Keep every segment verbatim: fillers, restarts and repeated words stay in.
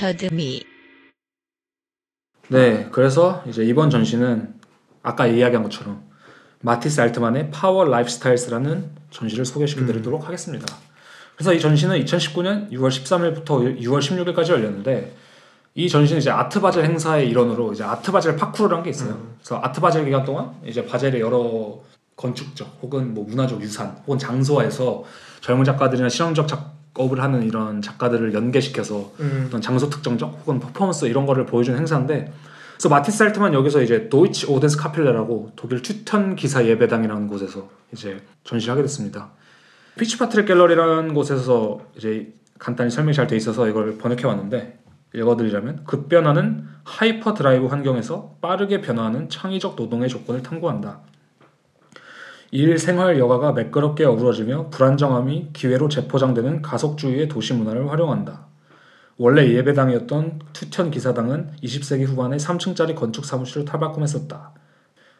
더듬이. 네, 그래서 이제 이번 전시는 아까 이야기한 것처럼 마티스 알트만의 파워 라이프스타일스라는 전시를 소개시켜드리도록 음. 하겠습니다. 그래서 이 전시는 이천십구 년 유월 십삼 일부터 유월 십육 일까지 열렸는데, 이 전시는 이제 아트 바젤 행사의 일원으로 이제 아트 바젤 파쿠르라는 게 있어요. 음. 그래서 아트 바젤 기간 동안 이제 바젤의 여러 건축적 혹은 뭐 문화적 유산 혹은 장소화해서 젊은 작가들이나 실험적 작업을 하는 이런 작가들을 연계시켜서 음. 어떤 장소 특정적 혹은 퍼포먼스 이런 거를 보여주는 행사인데, 그래서 마티스 알트만 여기서 이제 도이치 오덴스 카펠레라고 독일 튜턴 기사 예배당이라는 곳에서 이제 전시를 하게 됐습니다. 피츠파트릭 갤러리라는 곳에서 이제 간단히 설명이 잘 돼 있어서 이걸 번역해 왔는데, 읽어드리자면 급변하는 하이퍼 드라이브 환경에서 빠르게 변화하는 창의적 노동의 조건을 탐구한다. 일 생활 여가가 매끄럽게 어우러지며 불안정함이 기회로 재포장되는 가속주의의 도시 문화를 활용한다. 원래 예배당이었던 튜천 기사당은 이십 세기 후반에 삼 층짜리 건축 사무실로 탈바꿈했었다.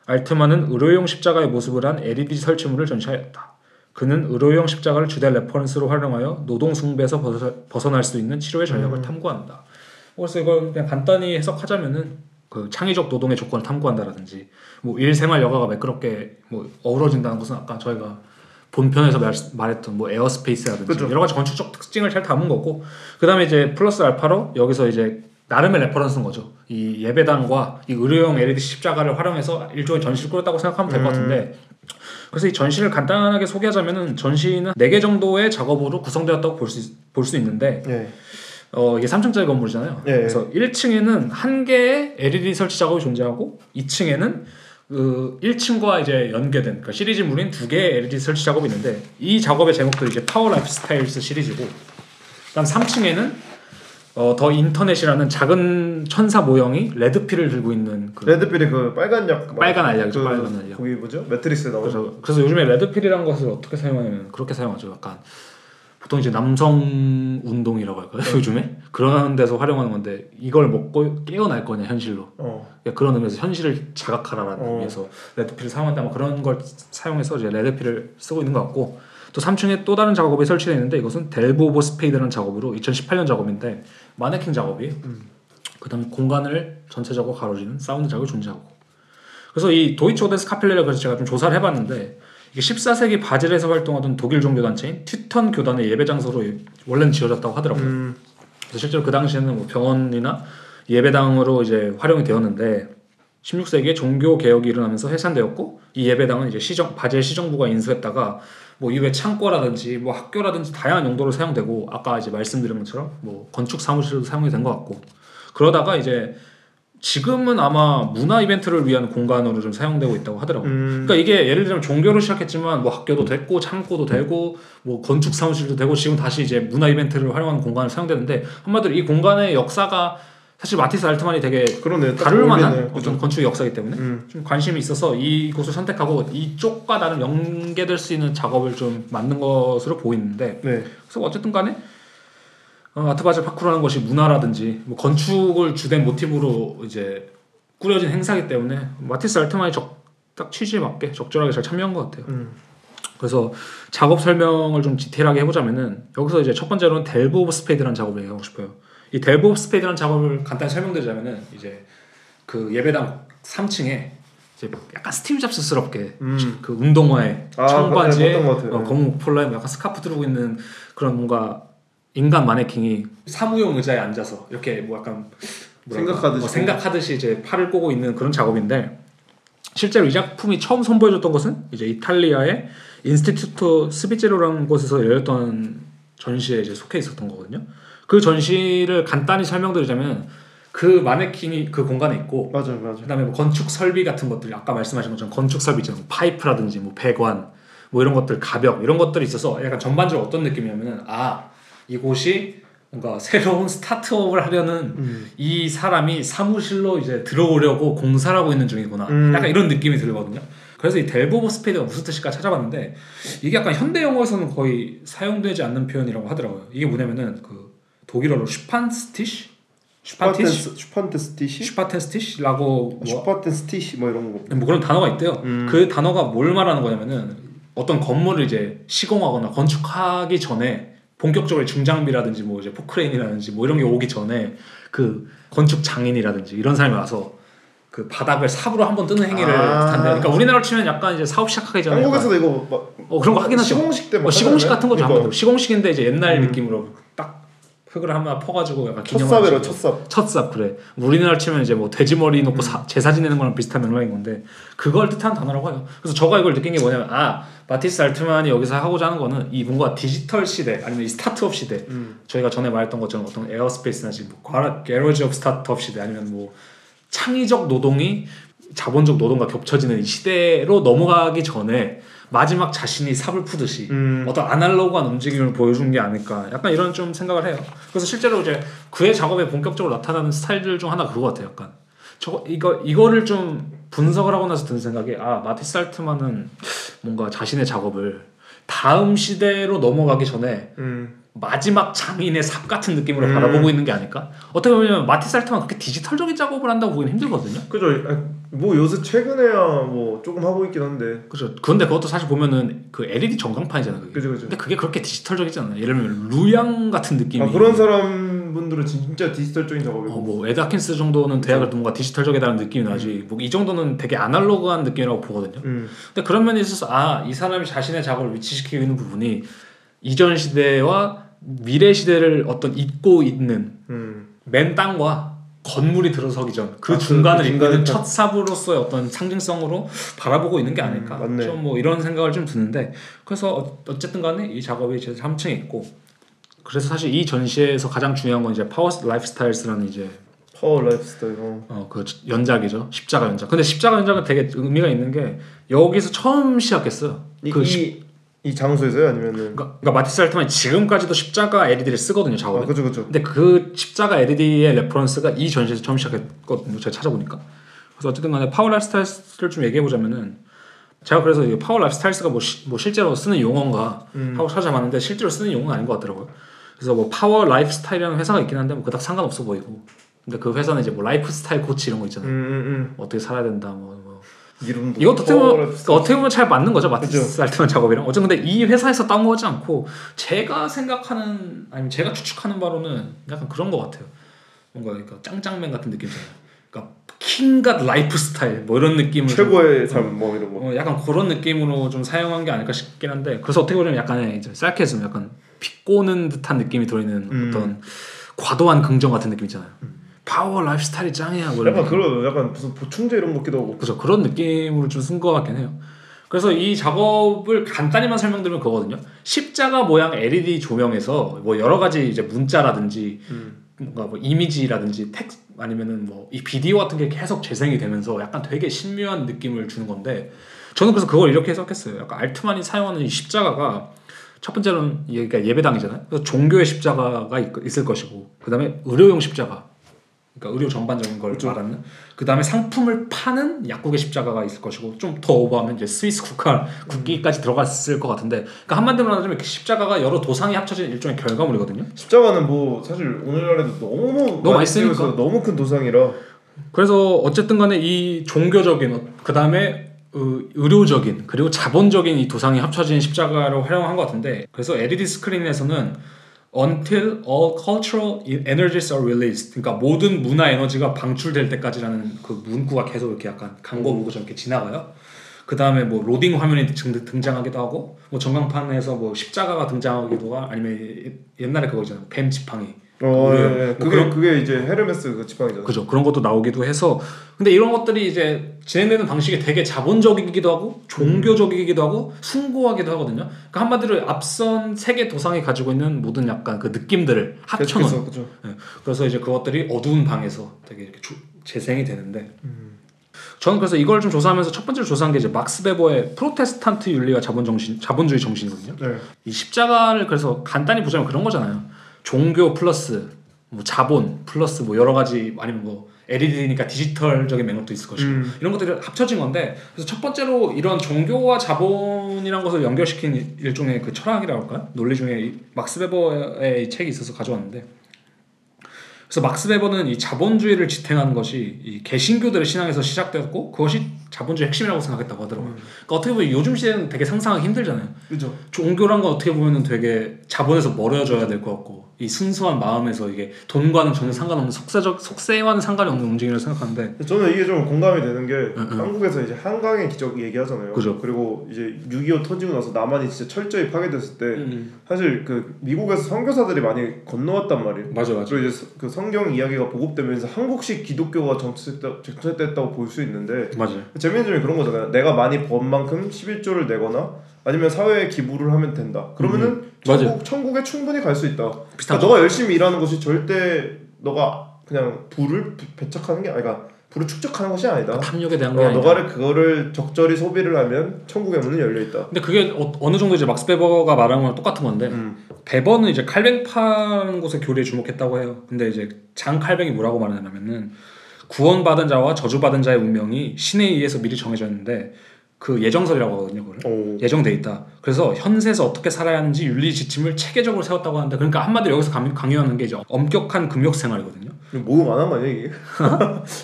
알트만은 의료용 십자가의 모습을 한 엘이디 설치물을 전시하였다. 그는 의료용 십자가를 주된 레퍼런스로 활용하여 노동 숭배에서 벗어날 수 있는 치료의 전략을 음. 탐구한다. 그래서 이걸 그냥 간단히 해석하자면은 그 창의적 노동의 조건을 탐구한다라든지, 뭐 일생활 여가가 매끄럽게 뭐 어우러진다는 것은 아까 저희가 본편에서 말, 말했던 뭐 에어스페이스라든지 그렇죠. 여러 가지 건축적 특징을 잘 담은 거고, 그 다음에 이제 플러스 알파로 여기서 이제 나름의 레퍼런스인 거죠. 이 예배당과 이 의료용 엘이디 십자가를 활용해서 일종의 전시를 꾸렸다고 생각하면 될 것 같은데, 음. 그래서 이 전시를 간단하게 소개하자면은 전시는 네 개 정도의 작업으로 구성되었다고 볼 수 볼 수 있는데, 네. 어, 이게 삼 층짜리 건물이잖아요. 네. 그래서 일 층에는 한 개의 엘이디 설치 작업이 존재하고, 이 층에는 그 일 층과 이제 연계된, 그러니까 시리즈물인 두 개의 엘이디 설치 작업이 있는데, 이 작업의 제목도 이제 파워 라이프스타일스 시리즈고, 그다음 삼 층에는 어, 더 인터넷이라는 작은 천사 모형이 레드필을 들고 있는 그 레드필이 그 빨간 약 빨간 알약이죠. 그, 빨간 알약. 거기 뭐죠? 매트릭스에 나오죠. 그래서, 그래서 요즘에 레드필이라는 것을 어떻게 사용하냐면 그렇게 사용하죠. 약간 보통 이제 남성 운동이라고 할까요? 네. 요즘에? 그런 데서 활용하는 건데, 이걸 먹고 깨어날 거냐 현실로. 어. 그런 의미에서 현실을 자각하라라는 어. 의미에서 레드필을 사용한다, 뭐 그런 걸 사용해서 이제 레드필을 쓰고 있는 것 같고, 또 삼 층에 또 다른 작업이 설치되어 있는데, 이것은 델브 오브 스페이드라는 작업으로 이천십팔 년 작업인데 마네킹 작업이 음. 그 다음에 공간을 전체적으로 가로지는 사운드 작업이 존재하고, 그래서 이 도이치 오덴스 카펠레를 그래서 제가 좀 조사를 해봤는데, 이게 십사 세기 바젤에서 활동하던 독일 종교단체인 튜턴 교단의 예배장소로 원래는 지어졌다고 하더라고요. 음. 그래서 실제로 그 당시에는 뭐 병원이나 예배당으로 이제 활용이 되었는데, 십육 세기에 종교 개혁이 일어나면서 해산되었고, 이 예배당은 이제 시정, 바젤 시정부가 인수했다가 뭐 이후에 창고라든지 뭐 학교라든지 다양한 용도로 사용되고, 아까 이제 말씀드린 것처럼 뭐 건축 사무실로도 사용이 된 것 같고, 그러다가 이제 지금은 아마 문화 이벤트를 위한 공간으로 좀 사용되고 있다고 하더라고요. 음. 그러니까 이게 예를 들면 종교로 시작했지만 뭐 학교도 됐고 창고도 되고 뭐 건축 사무실도 되고, 지금 다시 이제 문화 이벤트를 활용하는 공간을 사용되는데, 한마디로 이 공간의 역사가 사실 마티스 알트만이 되게 그러네, 다룰만한 어떤 건축 역사이기 때문에 음. 좀 관심이 있어서 이곳을 선택하고 이쪽과 나름 연계될 수 있는 작업을 좀 만든 것으로 보이는데, 네. 그래서 어쨌든 간에 어, 아트 바젤 파쿠르라는 것이 문화라든지 뭐 건축을 주된 모티브로 이제 꾸려진 행사이기 때문에 마티스 알트만이 적, 딱 취지에 맞게 적절하게 잘 참여한 것 같아요. 음. 그래서 작업 설명을 좀 디테일하게 해보자면은, 여기서 이제 첫 번째로는 델브 오브 스페이드라는 작업을 얘기하고 싶어요. 이 델브 오브 스페이드라는 작업을 간단히 설명드리자면은, 이제 그 예배당 삼 층에 이제 약간 스티브 잡스스럽게 음. 그 운동화에 아, 청바지에 어, 검은 폴라에 약간 스카프 들고 있는 그런 뭔가 인간 마네킹이 사무용 의자에 앉아서 이렇게 뭐 약간 생각하듯이, 뭐 생각하듯이 이제 팔을 꼬고 있는 그런 작업인데, 실제로 이 작품이 처음 선보여줬던 것은 이제 이탈리아의 인스티튜토 스비체로라는 곳에서 열렸던 전시에 이제 속해 있었던 거거든요. 그 전시를 간단히 설명드리자면, 그 마네킹이 그 공간에 있고, 맞아요, 맞아요. 그다음에 뭐 건축 설비 같은 것들, 아까 말씀하신 것처럼 건축 설비 있잖아요. 파이프라든지 뭐 배관, 뭐 이런 것들, 가벽 이런 것들이 있어서 약간 전반적으로 어떤 느낌이냐면은, 아 이곳이 뭔가 새로운 스타트업을 하려는 음. 이 사람이 사무실로 이제 들어오려고 공사를 하고 있는 중이구나. 음. 약간 이런 느낌이 들거든요. 그래서 이 델브 오브 스페이드가 무슨 뜻일까 찾아봤는데, 이게 약간 현대 영어에서는 거의 사용되지 않는 표현이라고 하더라고요. 이게 뭐냐면은 그 독일어로 슈판스티시? 슈파텐스, 슈파텐스티시? 슈파텐스티시라고 뭐, 슈파텐스티시 뭐 이런 거. 뭐 그런 단어가 있대요. 음. 그 단어가 뭘 말하는 거냐면은 어떤 건물을 이제 시공하거나 건축하기 전에 본격적으로 중장비라든지 뭐 이제 포크레인이라든지 뭐 이런 게 오기 전에 그 건축 장인이라든지 이런 사람이 와서 그 바닥을 삽으로 한번 뜨는 행위를 한다. 아~ 그러니까 우리나라로 치면 약간 이제 사업 시작하기 전에 한국에서도 이거 막 어 그런 거 하긴 하죠. 시공식 때 뭐 어, 시공식 같은 거죠. 그러니까. 시공식인데 이제 옛날 음. 느낌으로 딱 흙을 하나 퍼가지고 약간 기념하는 첫삽 첫삽 그래. 우리나라로 치면 이제 뭐 돼지 머리 놓고 음. 사, 제사 지내는 거랑 비슷한 맥락인 건데 그걸 뜻하는 단어라고 해요. 그래서 제가 이걸 느낀 게 뭐냐면 아 마티스 알트만이 여기서 하고자 하는 거는 이 뭔가 디지털 시대 아니면 이 스타트업 시대 음. 저희가 전에 말했던 것처럼 어떤 에어스페이스나 지금 뭐 게러지 업 스타트업 시대 아니면 뭐 창의적 노동이 자본적 노동과 겹쳐지는 이 시대로 넘어가기 전에 마지막 자신이 삽을 푸듯이 음. 어떤 아날로그한 움직임을 보여준 게 아닐까 약간 이런 좀 생각을 해요. 그래서 실제로 이제 그의 작업에 본격적으로 나타나는 스타일들 중 하나 그거 같아요. 약간 저 이거 이거를 좀 분석을 하고 나서 든 생각이 아 마티스 알트만은 뭔가 자신의 작업을 다음 시대로 넘어가기 전에 음. 마지막 장인의 삽 같은 느낌으로 음. 바라보고 있는 게 아닐까? 어떻게 보면 마티스 알트만 그렇게 디지털적인 작업을 한다고 보기는 힘들거든요. 그죠. 뭐 요새 최근에야 뭐 조금 하고 있긴 한데. 그죠. 그런데 그것도 사실 보면은 그 엘이디 전광판이잖아. 그게. 그죠, 그죠. 근데 그게 그렇게 디지털적이지 않아. 예를 들면 루양 같은 느낌이. 아, 그런 사람분들은 진짜 디지털적인 작업이고. 어, 뭐 에드 앳킨스 정도는 대학을 뭔가 디지털적이라는 느낌이 음. 나지. 뭐 이 정도는 되게 아날로그한 느낌이라고 보거든요. 음. 근데 그런 면에 있어서 아, 이 사람이 자신의 작업을 위치시키는 부분이. 이전 시대와 미래 시대를 어떤 잇고 있는 음. 맨 땅과 건물이 들어서기 전 그 아, 중간을 그 잇는 첫 삽으로서의 어떤 상징성으로 바라보고 있는 게 아닐까 음, 좀 뭐 이런 생각을 좀 드는데 그래서 어쨌든 간에 이 작업이 제 삼 층에 있고 그래서 사실 이 전시에서 가장 중요한 건 이제 파워 라이프스타일스라는 이제 파워 라이프스타일 어 그 연작이죠. 십자가 연작. 근데 십자가 연작은 되게 의미가 있는 게 여기서 처음 시작했어요. 이, 그 이... 이 장소에서요? 아니면은 그러니까, 그러니까 마티스 알트만이 지금까지도 십자가 엘이디를 쓰거든요 작업에. 아, 그죠 그죠. 근데 그 십자가 엘이디의 레퍼런스가 이 전시에서 처음 시작했거든요 제가 찾아보니까. 그래서 어쨌든 간에 파워 라이프스타일스를 좀 얘기해보자면은 제가 그래서 이 파워 라이프스타일스가 뭐, 시, 뭐 실제로 쓰는 용어인가 음. 하고 찾아봤는데 실제로 쓰는 용어는 아닌 것 같더라고요. 그래서 뭐 파워 라이프스타일이라는 회사가 있긴 한데 뭐 그닥 상관없어 보이고 근데 그 회사는 이제 뭐 라이프스타일 코치 이런 거 있잖아요. 음, 음. 어떻게 살아야 된다 뭐 이것도 어떻게 보면, 어떻게 보면 잘 맞는 거죠 마티스 알트만 작업이랑. 어쨌든 근데 이 회사에서 따온 거지 않고 제가 생각하는 아니면 제가 추측하는 바로는 약간 그런 거 같아요. 뭔가 그러니까 짱짱맨 같은 느낌이잖아요. 그러니까 킹갓 라이프스타일 뭐 이런 느낌을 최고의 삶 뭐 이런 거. 어, 약간 그런 느낌으로 좀 사용한 게 아닐까 싶긴 한데 그래서 어떻게 보면 약간의 이제 사르캐즘 약간 비꼬는 듯한 느낌이 들어있는 음. 어떤 과도한 긍정 같은 느낌 있잖아요. 음. 파워 라이프스타일이 짱이야. 뭐 약간 그런 약간 무슨 보충제 이런 거 같기도 하고. 그죠. 그런 느낌으로 좀 쓴 것 같긴 해요. 그래서 이 작업을 간단히만 설명드리면 그거거든요. 십자가 모양 엘이디 조명에서 뭐 여러 가지 이제 문자라든지 음. 뭔가 뭐 이미지라든지 텍스트 아니면은 뭐 이 비디오 같은 게 계속 재생이 되면서 약간 되게 신묘한 느낌을 주는 건데 저는 그래서 그걸 이렇게 해석했어요. 약간 알트만이 사용하는 이 십자가가 첫 번째로는 그러니까 예배당이잖아요. 그래서 종교의 십자가가 있, 있을 것이고 그 다음에 의료용 십자가. 그러니까 의료 전반적인 걸 그렇죠. 말하는 그 다음에 상품을 파는 약국의 십자가가 있을 것이고 좀 더 오버하면 이제 스위스 국가 국기까지 들어갔을 것 같은데 그러니까 한마디로 말하자면 십자가가 여러 도상이 합쳐진 일종의 결과물이거든요. 십자가는 뭐 사실 오늘날에도 너무 너무 많이 쓰니까 너무 큰 도상이라 그래서 어쨌든 간에 이 종교적인 그 다음에 의료적인 그리고 자본적인 이 도상이 합쳐진 십자가로 활용한 것 같은데 그래서 엘이디 스크린에서는 Until all cultural energies are released. 그러니까 모든 문화 에너지가 방출될 때까지라는 그 문구가 계속 이렇게 약간 광고 문구처럼 이렇게 지나가요. 그 다음에 뭐 로딩 화면이 등장하기도 하고, 뭐 전광판에서 뭐 십자가가 등장하기도 하고, 아니면 옛날에 그거 있잖아요. 뱀 지팡이. 어, 예, 예. 뭐 그게 그런, 그게 이제 헤르메스 그 지팡이잖아요. 그죠. 그런 것도 나오기도 해서, 근데 이런 것들이 이제 진행되는 방식이 되게 자본적이기도 하고 종교적이기도 하고 숭고하기도 하거든요. 그러니까 한마디로 앞선 세계 도상이 가지고 있는 모든 약간 그 느낌들을 합쳐놓은. 그죠. 예. 그래서 이제 그것들이 어두운 방에서 되게 이렇게 조, 재생이 되는데. 음. 저는 그래서 이걸 좀 조사하면서 첫 번째로 조사한 게 이제 막스 베버의 프로테스탄트 윤리와 자본 정신, 자본주의 정신이거든요. 네. 이 십자가를 그래서 간단히 보자면 그런 거잖아요. 종교 플러스 뭐 자본 플러스 뭐 여러 가지 아니면 뭐 엘이디니까 디지털적인 맥락도 있을 것이고 음. 이런 것들이 합쳐진 건데 그래서 첫 번째로 이런 종교와 자본이란 것을 연결시킨 일종의 그 철학이라고 할까요? 논리 중에 막스 베버의 책이 있어서 가져왔는데 그래서 막스 베버는 이 자본주의를 지탱하는 것이 이 개신교들의 신앙에서 시작되었고 그것이 자본주의 핵심이라고 생각했다고 하더라고요. 음. 그러니까 어떻게 보면 요즘 시대는 되게 상상하기 힘들잖아요. 그죠. 종교란 건 어떻게 보면 되게 자본에서 멀어져야 될 것 같고, 이 순수한 마음에서 이게 돈과는 전혀 상관없는 속세적, 속세와는 상관이 없는 움직임이라고 생각하는데, 저는 이게 좀 공감이 되는 게 응, 응. 한국에서 이제 한강의 기적 얘기하잖아요. 그죠. 그리고 이제 육이오 터지고 나서 남한이 진짜 철저히 파괴됐을 때 응, 응. 사실 그 미국에서 선교사들이 많이 건너왔단 말이에요. 맞아, 맞아. 그리고 이제 그 성경 이야기가 보급되면서 한국식 기독교가 정체됐다고 볼 수 있는데, 맞아. 재밌는 점이 그런 거잖아요. 내가 많이 번 만큼 십일조를 내거나 아니면 사회에 기부를 하면 된다. 그러면은 음, 천국, 천국에 충분히 갈 수 있다. 그러니까 너가 열심히 일하는 것이 절대 너가 그냥 부를 배척하는 게 아니라 부를 축적하는 것이 아니다. 그러니까 탐욕에 대한 거 어, 아니다. 너가 그거를 적절히 소비를 하면 천국의 문은 열려 있다. 근데 그게 어, 어느 정도 이제 막스 베버가 말한 거랑 똑같은 건데, 음. 베버는 이제 칼뱅파라는 곳의 교리에 주목했다고 해요. 근데 이제 장 칼뱅이 뭐라고 말하냐면은 구원받은 자와 저주받은 자의 운명이 신에 의해서 미리 정해졌는데. 그 예정설이라고 하거든요. 그걸 예정돼 있다. 그래서 현세에서 어떻게 살아야 하는지 윤리 지침을 체계적으로 세웠다고 하는데, 그러니까 한마디로 여기서 강요하는 게 이제 엄격한 금욕 생활이거든요. 목욕 안 한 거 아니야 이게?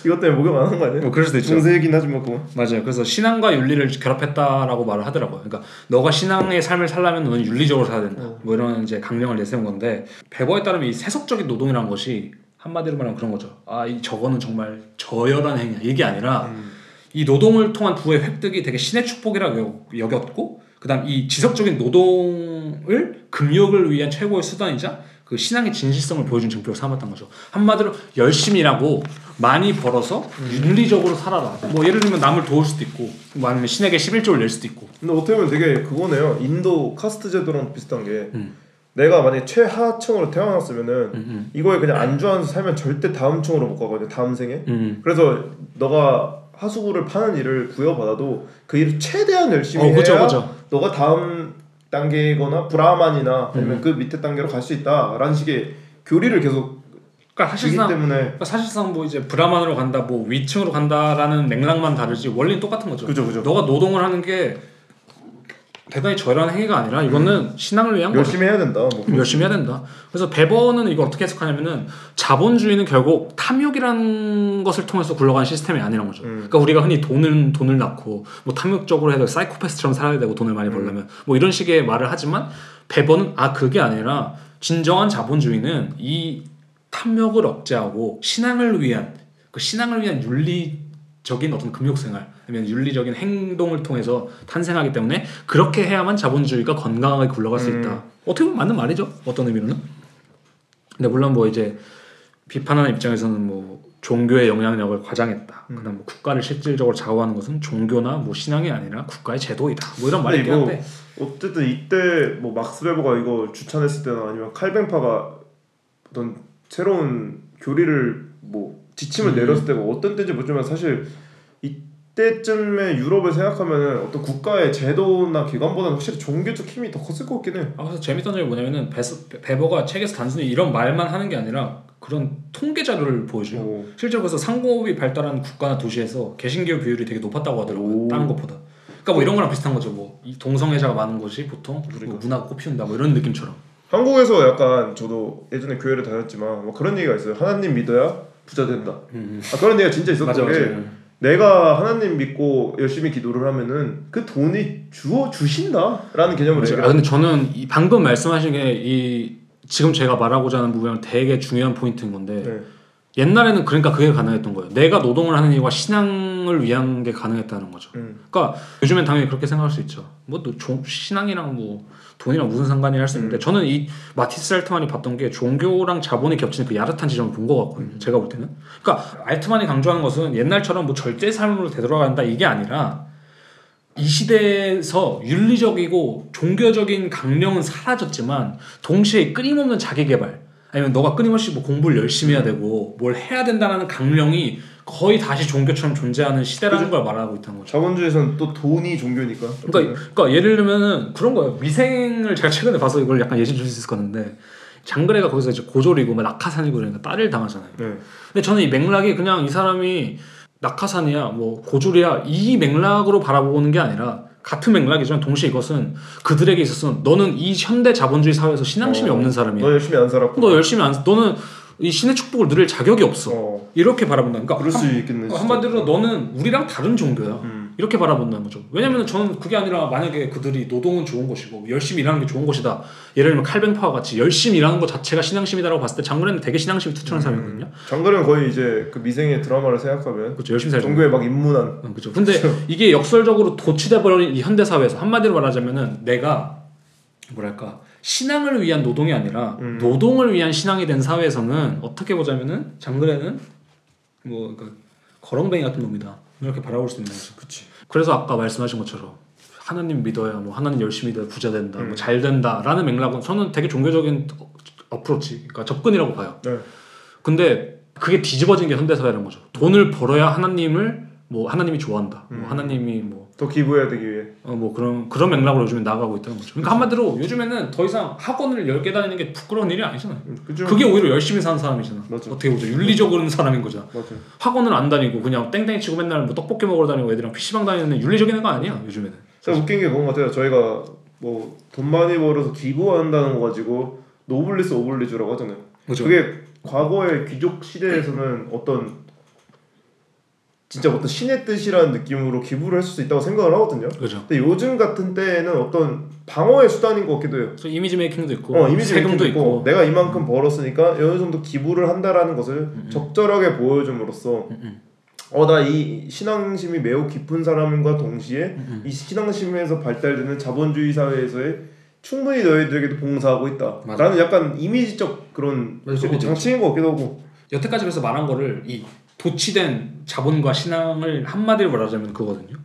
이것 때문에 목욕 안 한 거 아니야? 뭐 그럴 수도 있죠. 중세이긴 하지만 그건. 맞아요. 그래서 신앙과 윤리를 결합했다라고 말을 하더라고요. 그러니까 너가 신앙의 삶을 살려면 너는 윤리적으로 살아야 된다. 어. 뭐 이런 이제 강령을 내세운 건데, 베버에 따르면 이 세속적인 노동이라는 것이 한마디로 말하면 그런 거죠. 아, 이 저거는 정말 저열한 행위야 이게 아니라. 음. 이 노동을 통한 부의 획득이 되게 신의 축복이라고 여겼고, 그 다음 이 지속적인 노동을 금욕을 위한 최고의 수단이자 그 신앙의 진실성을 보여준 증표로 삼았던 거죠. 한마디로 열심히 일하고 많이 벌어서 윤리적으로 살아라. 뭐 예를 들면 남을 도울 수도 있고, 뭐 아니면 신에게 십일조를 낼 수도 있고. 근데 어떻게 보면 되게 그거네요. 인도 카스트 제도랑 비슷한 게 음. 내가 만약에 최하층으로 태어났으면은 음음. 이거에 그냥 안주하면서 살면 절대 다음 층으로 못 가거든요. 다음 생에. 음. 그래서 너가 하수구를 파는 일을 구여받아도 그 일을 최대한 열심히 어, 그쵸, 해야 그쵸. 너가 다음 단계거나 브라만이나 아니면 음. 그 밑에 단계로 갈 수 있다라는 식의 교리를 계속 그러니까 사실상 때문에 그러니까 사실상 뭐 이제 브라만으로 간다, 뭐 위층으로 간다라는 맥락만 다르지 원리는 똑같은 거죠. 그죠, 그죠. 너가 노동을 하는 게 대단히 저열한 행위가 아니라 이거는 음. 신앙을 위한 거. 열심히 거죠. 해야 된다. 뭐. 열심히 해야 된다. 그래서 베버는 이걸 어떻게 해석하냐면은 자본주의는 결국 탐욕이라는 것을 통해서 굴러가는 시스템이 아니란 거죠. 음. 그러니까 우리가 흔히 돈을 돈을 낳고 뭐 탐욕적으로 해서 사이코패스처럼 살아야 되고 돈을 많이 벌려면 음. 뭐 이런 식의 말을 하지만 베버는 아 그게 아니라 진정한 자본주의는 이 탐욕을 억제하고 신앙을 위한 그 신앙을 위한 윤리적인 어떤 금욕생활. 아니면 윤리적인 행동을 통해서 탄생하기 때문에 그렇게 해야만 자본주의가 건강하게 굴러갈 수 있다. 음. 어떻게 보면 맞는 말이죠. 어떤 의미로는. 근데 물론 뭐 이제 비판하는 입장에서는 뭐 종교의 영향력을 과장했다. 음. 그다음 뭐 국가를 실질적으로 좌우하는 것은 종교나 뭐 신앙이 아니라 국가의 제도이다. 뭐 이런 말이긴 한데. 어쨌든 이때 뭐 막스 베버가 이거 주찬했을 때나 아니면 칼뱅파가 어떤 새로운 교리를 뭐 지침을 음. 내렸을 때가 어떤 때인지 모르지만 사실 때쯤에 유럽을 생각하면 어떤 국가의 제도나 기관보다는 확실히 종교적 힘이 더 컸을 것 같긴 해. 아, 그래서 재밌던 점이 뭐냐면은 베스, 베버가 책에서 단순히 이런 말만 하는 게 아니라 그런 통계 자료를 보여줘요. 오. 실제로 그래서 상공업이 발달한 국가나 도시에서 개신교 비율이 되게 높았다고 하더라고요. 오. 다른 것보다. 그러니까 뭐 이런 거랑 비슷한 거죠. 뭐 동성애자가 많은 곳이 보통 그러니까. 뭐 문화가 꽃피운다 뭐 이런 느낌처럼. 한국에서 약간 저도 예전에 교회를 다녔지만 뭐 그런 얘기가 있어요. 하나님 믿어야 부자 된다. 음. 아, 그런 얘기가 진짜 있었던 맞아, 게 맞아. 내가 하나님 믿고 열심히 기도를 하면은 그 돈이 주어 주신다라는 개념으로 얘기해요. 아 근데 저는 이 방금 말씀하신 게 이 지금 제가 말하고자 하는 부분이랑 되게 중요한 포인트인 건데 네. 옛날에는 그러니까 그게 가능했던 거예요. 내가 노동을 하는 이유가 신앙을 위한 게 가능했다는 거죠. 음. 그러니까 요즘엔 당연히 그렇게 생각할 수 있죠. 뭐 또 신앙이랑 뭐 돈이랑 무슨 상관이 할 수 있는데 음. 저는 이 마티스 알트만이 봤던 게 종교랑 자본이 겹치는 그 야릇한 지점을 본 것 같거든요. 음. 제가 볼 때는. 그러니까 알트만이 강조하는 것은 옛날처럼 뭐 절제의 삶으로 되돌아간다 이게 아니라 이 시대에서 윤리적이고 종교적인 강령은 사라졌지만 동시에 끊임없는 자기 개발 아니면 너가 끊임없이 뭐 공부를 열심히 해야 되고 뭘 해야 된다는 강령이 거의 다시 종교처럼 존재하는 시대라는 그죠? 걸 말하고 있다는 거죠. 자본주의에서는 또 돈이 종교니까. 그러니까, 그러니까 예를 들면은 그런 거예요. 위생을 제가 최근에 봐서 이걸 약간 예시 줄 수 있을 것 같은데 장그래가 거기서 이제 고졸이고 막 낙하산이고 그러니까 딸을 당하잖아요. 네. 근데 저는 이 맥락이 그냥 이 사람이 낙하산이야 뭐 고졸이야 이 맥락으로 바라보는 게 아니라 같은 맥락이지만 동시에 이것은 그들에게 있어서는 너는 이 현대 자본주의 사회에서 신앙심이 어, 없는 사람이야. 너 열심히 안 살았고. 너 열심히 안 너는 이 신의 축복을 누릴 자격이 없어. 어. 이렇게 바라본다. 그러니까 그럴 한, 수 있겠네. 진짜. 한마디로 너는 우리랑 다른 종교야. 음. 이렇게 바라본다는 거죠. 왜냐면 저는 그게 아니라 만약에 그들이 노동은 좋은 것이고 열심히 일하는 게 좋은 것이다, 예를 들면 칼뱅파와 같이 열심히 일하는 것 자체가 신앙심이다라고 봤을 때 장근영은 되게 신앙심이 투철한 음, 사람이거든요. 장근영은 거의 이제 그 미생의 드라마를 생각하면 그렇죠, 열심히 살죠. 종교에 막 입문한. 응, 그렇죠. 근데 그쵸. 이게 역설적으로 도취돼버린 이 현대사회에서 한마디로 말하자면은 내가 뭐랄까 신앙을 위한 노동이 아니라 음. 노동을 위한 신앙이 된 사회에서는 어떻게 보자면은 장근영은 뭐 그러니까 거렁뱅이 같은 놈이다 이렇게 바라볼 수 있는 거죠. 그치. 그래서 아까 말씀하신 것처럼 하나님 믿어야 뭐 하나님 열심히 믿어야 부자 된다, 음. 뭐 잘 된다라는 맥락은 저는 되게 종교적인 어프로치, 그러니까 접근이라고 봐요. 네. 근데 그게 뒤집어진 게 현대사회라는 거죠. 돈을 벌어야 하나님을 뭐 하나님이 좋아한다, 음. 뭐 하나님이 뭐 더 기부해야 되기 위해 어 뭐 그런 그런 맥락으로 요즘에 나가고 있다는 거죠. 그러니까 그치. 한마디로 요즘에는 더 이상 학원을 열 개 다니는 게 부끄러운 일이 아니잖아요. 그죠. 그게 오히려 열심히 사는 사람이잖아. 맞아. 어떻게 보죠, 윤리적인 사람인 거죠. 맞아. 학원을 안 다니고 그냥 땡땡이 치고 맨날 뭐 떡볶이 먹으러 다니고 애들이랑 피시방 다니는 윤리적인 애가 아니야 요즘에는. 제가 웃긴 게 그런 것 같아요. 저희가 뭐 돈 많이 벌어서 기부한다는 거 가지고 노블리스 오블리주라고 하잖아요. 그죠. 그게 과거의 귀족 시대에서는 어떤 진짜 어떤 신의 뜻이라는 느낌으로 기부를 할 수 있다고 생각을 하거든요. 그렇죠. 근데 요즘 같은 때에는 어떤 방어의 수단인 것 같기도 해요. 이미지 메이킹도 있고, 어, 이미지 세금도 메이킹도 있고, 있고, 내가 이만큼 음. 벌었으니까 어느 정도 기부를 한다라는 것을 음. 적절하게 보여줌으로써 음. 어, 나 이 신앙심이 매우 깊은 사람과 동시에 음. 이 신앙심에서 발달되는 자본주의 사회에서의 충분히 너희들에게도 봉사하고 있다. 맞아. 라는 약간 이미지적 그런 장치인 것 같기도 하고. 여태까지 그래서 말한 거를 이 도치된 자본과 신앙을 한마디로 말하자면 그거거든요.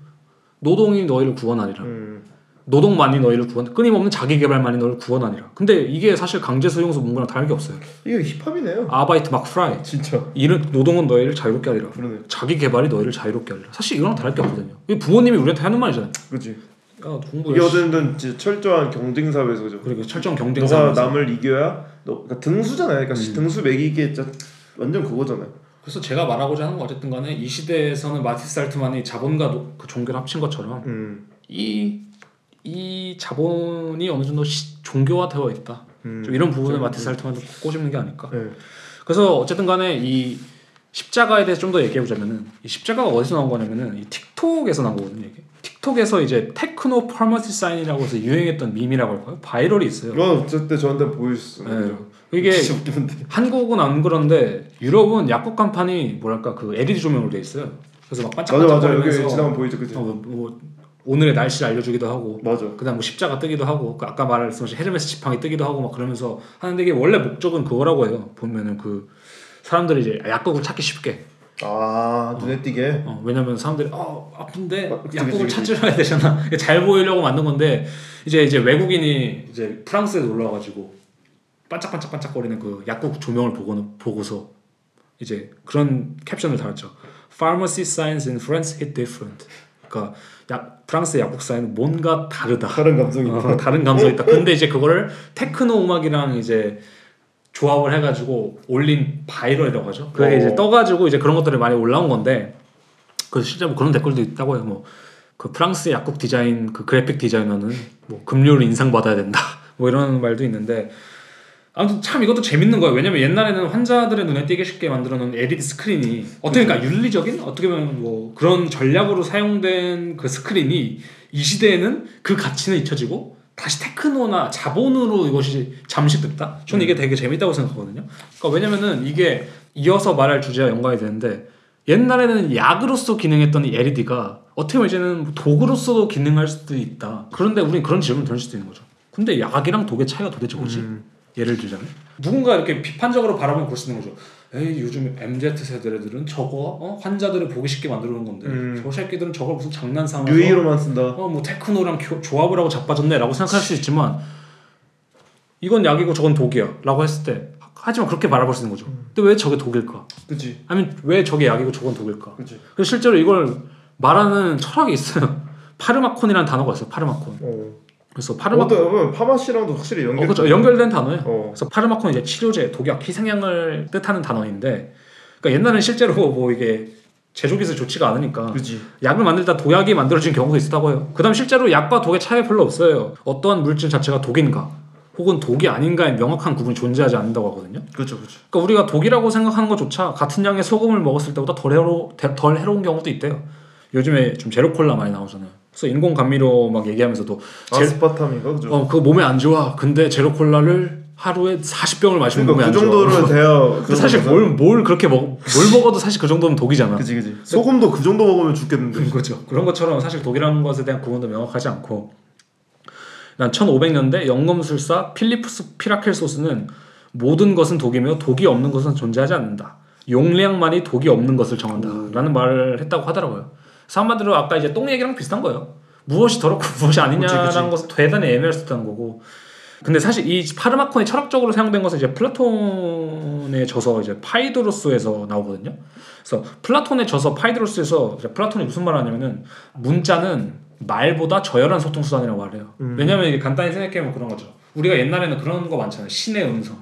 노동이 너희를 구원하리라. 음. 노동만이 너희를 구원, 끊임없는 자기개발만이 너희를 구원하리라. 근데 이게 사실 강제수용소 문구랑 다를 게 없어요. 이게 힙합이네요. 아바이트 막 프라이. 진짜. 이는 노동은 너희를 자유롭게 하리라. 그러네. 자기개발이 너희를 자유롭게 하리라. 사실 이거랑 다를 게 없거든요. 이게 부모님이 우리한테 하는 말이잖아요. 그렇지. 야, 공부 이어든 진짜 철저한 경쟁 사회에서 그죠. 그리고 철저한 경쟁 사회. 너가 남을 이겨야 너 그러니까 등수잖아요. 그러니까 음. 등수 매기기에 진짜 완전 그거잖아요. 그래서 제가 말하고자 하는 건 어쨌든 간에 이 시대에서는 마티스 알트만이 자본과 노, 그 종교를 합친 것처럼 음. 이, 이 자본이 어느 정도 시, 종교화되어 있다. 음. 좀 이런 부분을 음. 마티스 알트만도 꼬집는 게 아닐까. 음. 그래서 어쨌든 간에 이 십자가에 대해서 좀 더 얘기해보자면은 이 십자가가 어디서 나온 거냐면은 이 틱톡에서 나온 거거든요. 이게. 틱톡에서 이제 테크노 퍼머시 사인이라고 해서 유행했던 밈이라고 할까요? 바이럴이 있어요. 어, 그때 저한테 보여주셨어요. 네. 이게 한국은 안 그런데 유럽은 약국 간판이 뭐랄까 그 엘이디 조명으로 돼 있어요. 그래서 막 반짝반짝거리면서 지나면 보이죠, 그죠? 어, 뭐 오늘의 날씨를 알려주기도 하고, 맞아. 그다음 뭐 십자가 뜨기도 하고, 그 아까 말했듯이 헤르메스 지팡이 뜨기도 하고 막 그러면서 하는데 이게 원래 목적은 그거라고 해요. 보면은 그 사람들이 이제 약국을 찾기 쉽게. 아 눈에 어, 띄게. 어, 왜냐면 사람들이 어, 아픈데 막, 약국을 찾으셔야 되잖아. 잘 보이려고 만든 건데 이제 이제 외국인이 이제 프랑스에 놀러 와가지고. 반짝반짝반짝거리는 그 약국 조명을 보고는, 보고서 이제 그런 캡션을 달았죠. Pharmacy signs in France hit different. 그러니까 약, 프랑스 약국 사인은 뭔가 다르다. 다른 감성이 있다. 어, 다른 감성이 있다. 근데 이제 그거를 테크노 음악이랑 이제 조합을 해가지고 올린 바이럴이라고 하죠. 그게 오. 이제 떠가지고 이제 그런 것들이 많이 올라온 건데 그 실제 뭐 그런 댓글도 있다고 해요. 뭐 그 프랑스 약국 디자인 그 그래픽 디자이너는 뭐 급료를 인상 받아야 된다. 뭐 이런 말도 있는데. 아무튼 참 이것도 재밌는 거예요. 왜냐면 옛날에는 환자들의 눈에 띄게 쉽게 만들어놓은 엘이디 스크린이 어떻게 그러니까 윤리적인 어떻게 보면 뭐 그런 전략으로 사용된 그 스크린이 이 시대에는 그 가치는 잊혀지고 다시 테크노나 자본으로 이것이 잠식됐다. 저는 이게 되게 재밌다고 생각하거든요. 그러니까 왜냐면은 이게 이어서 말할 주제와 연관이 되는데 옛날에는 약으로서 기능했던 이 엘이디가 어떻게 보면 이제는 도구로서도 기능할 수도 있다. 그런데 우린 그런 질문을 던질 수도 있는 거죠. 근데 약이랑 독의 차이가 도대체 뭐지? 음. 예를 들자면 누군가 이렇게 비판적으로 바라보면 그럴 수 있는 거죠. 에이 요즘 엠지 세대들은 저거 어? 환자들을 보기 쉽게 만들어놓은 건데 음. 저 새끼들은 저걸 무슨 장난삼아서 유의로만 쓴다. 어, 뭐 테크노랑 교, 조합을 하고 자빠졌네 라고 생각할 수 있지만 이건 약이고 저건 독이야 라고 했을 때 하지만 그렇게 말해볼 수 있는 거죠. 음. 근데 왜 저게 독일까? 그치. 아니면 왜 저게 약이고 저건 독일까? 그치. 그래서 실제로 이걸 말하는 철학이 있어요. 파르마콘이라는 단어가 있어요. 파르마콘. 어. 그래서 파르마콘 파마시랑도 확실히 연결. 어, 그렇죠. 연결된 단어예요. 어. 그래서 파르마콘은 이제 치료제, 독약, 희생양을 뜻하는 단어인데, 그러니까 옛날에는 실제로 뭐 이게 제조기술 좋지가 않으니까 그치. 약을 만들다 독약이 만들어진 경우도 있었다고 해요. 그다음 실제로 약과 독의 차이 별로 없어요. 어떠한 물질 자체가 독인가, 혹은 독이 아닌가의 명확한 구분이 존재하지 않는다고 하거든요. 그렇죠, 그렇죠. 그러니까 우리가 독이라고 생각하는 것조차 같은 양의 소금을 먹었을 때보다 덜 해로 덜 해로운 경우도 있대요. 요즘에 좀 제로콜라 많이 나오잖아요. 그래서 인공 감미료 막 얘기하면서도 아스파탐인가? 그죠? 어, 그거 몸에 안 좋아. 근데 제로콜라를 하루에 사십 병을 마시면 그러니까 몸에 그 안 좋아. 그 정도를 돼야. 그 사실 뭘, 뭘 그렇게 먹, 뭘 먹어도 사실 그 정도면 독이잖아. 그치, 그치. 소금도 그 정도 먹으면 죽겠는데. 그렇죠. 그런 것처럼 사실 독이라는 것에 대한 구분도 명확하지 않고. 난 천오백 년대 영검술사 필리프스 피라켈소스는 모든 것은 독이며 독이 없는 것은 존재하지 않는다. 용량만이 독이 없는 것을 정한다라는 음. 말을 했다고 하더라고요. 한마디로 아까 이제 똥 얘기랑 비슷한 거예요. 무엇이 더럽고 무엇이 아니냐라는 그치, 그치. 것은 대단히 애매할 수 있다는 거고. 근데 사실 이 파르마콘이 철학적으로 사용된 것은 이제 플라톤의 저서 이제 파이드로스에서 나오거든요. 그래서 플라톤의 저서 파이드로스에서 플라톤이 무슨 말을 하냐면은 문자는 말보다 저열한 소통 수단이라고 말해요. 음. 왜냐하면 이게 간단히 생각해보면 그런 거죠. 우리가 옛날에는 그런 거 많잖아요. 신의 음성.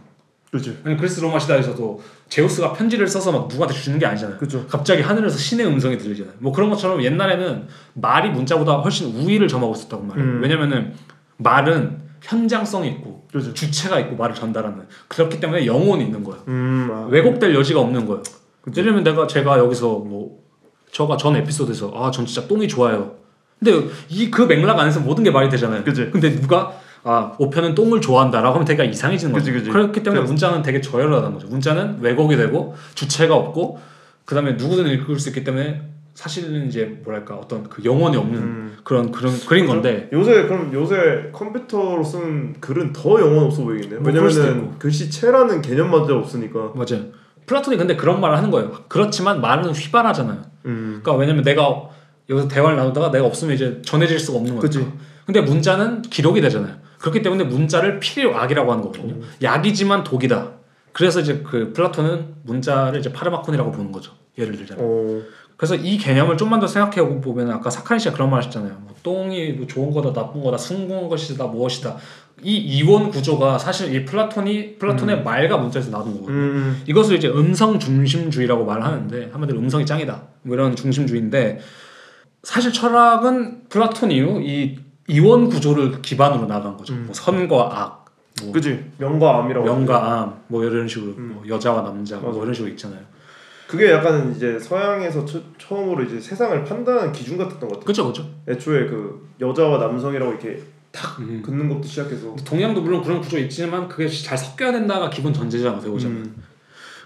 그렇죠. 아니 그리스 로마 시대에서도 제우스가 편지를 써서 막 누구한테 주는 게 아니잖아요. 그렇죠. 갑자기 하늘에서 신의 음성이 들리잖아요. 뭐 그런 것처럼 옛날에는 말이 문자보다 훨씬 우위를 점하고 있었다고 말해요. 음. 왜냐면은 말은 현장성이 있고 그렇죠. 주체가 있고 말을 전달하는. 그렇기 때문에 영혼이 있는 거예요. 음, 아, 왜곡될 음. 여지가 없는 거예요. 그렇죠. 예를 들면 내가 제가 여기서 뭐 저가 전 에피소드에서 아, 전 진짜 똥이 좋아요. 근데 이 그 맥락 안에서 모든 게 말이 되잖아요. 그치. 근데 누가 아, 오편은 똥을 좋아한다라고 하면 되게 이상해지는 거죠. 그렇기 때문에 그치. 문자는 되게 저열하다는 거죠. 문자는 왜곡이 되고 주체가 없고 그 다음에 누구든 읽을 수 있기 때문에 사실은 이제 뭐랄까 어떤 그 영혼이 없는 음. 그런 그런 글인 건데 요새 그럼 요새 컴퓨터로 쓰는 글은 더 영혼 없어 보이겠네요. 뭐 왜냐면은 글씨체라는 개념마저 없으니까. 맞아요. 플라톤이 근데 그런 말을 하는 거예요. 그렇지만 말은 휘발하잖아요. 음. 그러니까 왜냐면 내가 여기서 대화를 나누다가 내가 없으면 이제 전해질 수가 없는 거죠. 근데 문자는 기록이 되잖아요. 그렇기 때문에 문자를 필요악이라고 하는 거거든요. 음. 약이지만 독이다. 그래서 이제 그 플라톤은 문자를 이제 파르마콘이라고 보는 거죠. 예를 들자면. 오. 그래서 이 개념을 좀만 더 생각해 보면 아까 사카린 씨가 그런 말 하셨잖아요. 뭐 똥이 뭐 좋은 거다 나쁜 거다 승공한 것이다 무엇이다. 이 이원 구조가 사실 이 플라톤이 플라톤의 음. 말과 문자에서 나온 거거든요. 음. 이것을 이제 음성 중심주의라고 말하는데 한마디로 음성이 짱이다. 뭐 이런 중심주의인데 사실 철학은 플라톤 이후 이 이원 구조를 기반으로 나간 거죠. 음. 뭐 선과 악, 뭐 그치? 명과 암이라고. 명과 암, 뭐 이런 식으로 음. 뭐 여자와 남자, 맞아. 뭐 이런 식으로 있잖아요. 그게 약간 이제 서양에서 처, 처음으로 이제 세상을 판단하는 기준 같았던 것 같아요. 그렇죠, 그렇죠. 애초에 그 여자와 남성이라고 이렇게 탁 음. 긋는 것부터 시작해서. 동양도 물론 그런 구조 있지만 그게 잘 섞여야 된다가 기본 전제자가 되고 있잖아요. 음.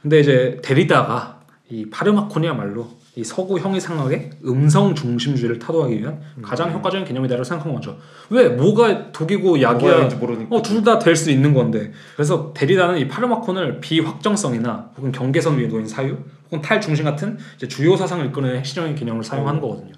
근데 이제 데리다가 이 파르마콘이야말로 이 서구 형이상학의 음성 중심주의를 타도하기 위한 가장 음. 효과적인 개념이다라고 생각한 거죠. 왜? 뭐가 독이고 약이야? 어, 둘 다 될 수 있는 건데. 그래서 데리다는 이 파르마콘을 비확정성이나 혹은 경계선 위에 놓인 사유, 혹은 탈중심 같은 이제 주요 사상을 이끄는 핵심적인 개념을 사용한 거거든요.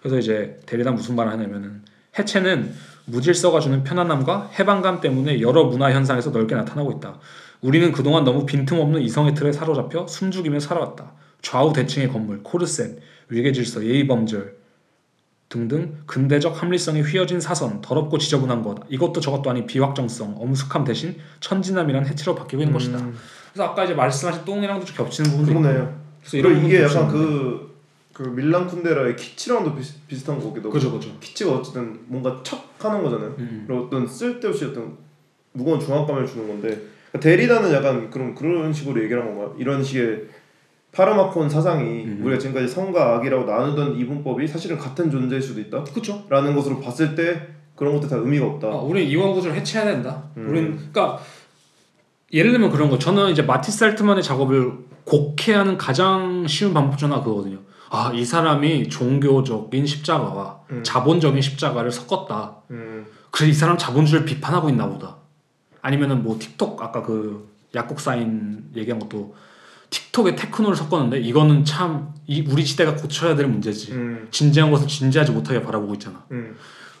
그래서 이제 데리다 무슨 말을 하냐면은 해체는 무질서가 주는 편안함과 해방감 때문에 여러 문화 현상에서 넓게 나타나고 있다. 우리는 그동안 너무 빈틈없는 이성의 틀에 사로잡혀 숨죽이며 살아왔다. 좌우 대칭의 건물, 코르셋, 위계질서, 예의범절 등등 근대적 합리성이 휘어진 사선, 더럽고 지저분한 것, 이것도 저것도 아닌 비확정성, 엄숙함 대신 천진함이란 해체로 바뀌고 있는 음. 것이다. 그래서 아까 이제 말씀하신 똥이랑도 좀 겹치는 부분도 그러네요. 있고 그래서 이런 이게 약간 그, 그 밀란 쿤데라의 키치랑도 비슷, 비슷한 거기도 그죠 그죠 키치가 어쨌든 뭔가 척 하는 거잖아요. 음. 그리고 어떤 쓸데없이 어떤 무거운 중압감을 주는 건데 데리다는 약간 그런, 그런 식으로 얘기를 한 건가요? 이런 식의 파르마콘 사상이 음. 우리가 지금까지 선과 악이라고 나누던 이분법이 사실은 같은 존재일 수도 있다? 그쵸. 라는 것으로 봤을 때 그런 것도 다 의미가 없다. 아, 우린 이원구조를 해체해야 된다. 음. 우린 그러니까 예를 들면 그런 거 저는 이제 마티스 알트만의 작업을 곡해하는 가장 쉬운 방법 중 하나 그거거든요. 아, 이 사람이 종교적인 십자가와 음. 자본적인 십자가를 섞었다. 음. 그래서 이 사람 자본주의를 비판하고 있나 보다. 아니면은 뭐 틱톡 아까 그 약국 사인 얘기한 것도 틱톡에 테크노를 섞었는데 이거는 참 이 우리 시대가 고쳐야 될 문제지. 음. 진지한 것을 진지하지 못하게 바라보고 있잖아. 음.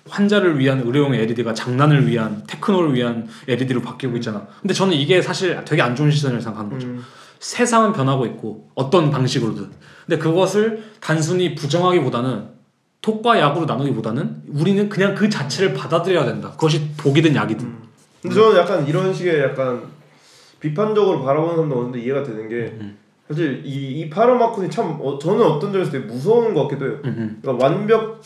환자를 위한 의료용 엘이디가 장난을 위한 테크노를 위한 엘이디로 바뀌고 음. 있잖아. 근데 저는 이게 사실 되게 안 좋은 시선을 생각하는 거죠. 음. 세상은 변하고 있고 어떤 방식으로든. 근데 그것을 단순히 부정하기보다는 독과 약으로 나누기보다는 우리는 그냥 그 자체를 받아들여야 된다. 그것이 독이든 약이든. 음. 근데 저는 약간 이런 식의 약간 비판적으로 바라보는 사람도 어느 정도 이해가 되는 게 음. 사실 이, 이 파르마콘이 참 어, 저는 어떤 점에서 되게 무서운 것 같기도 해요. 음. 그러니까 완벽한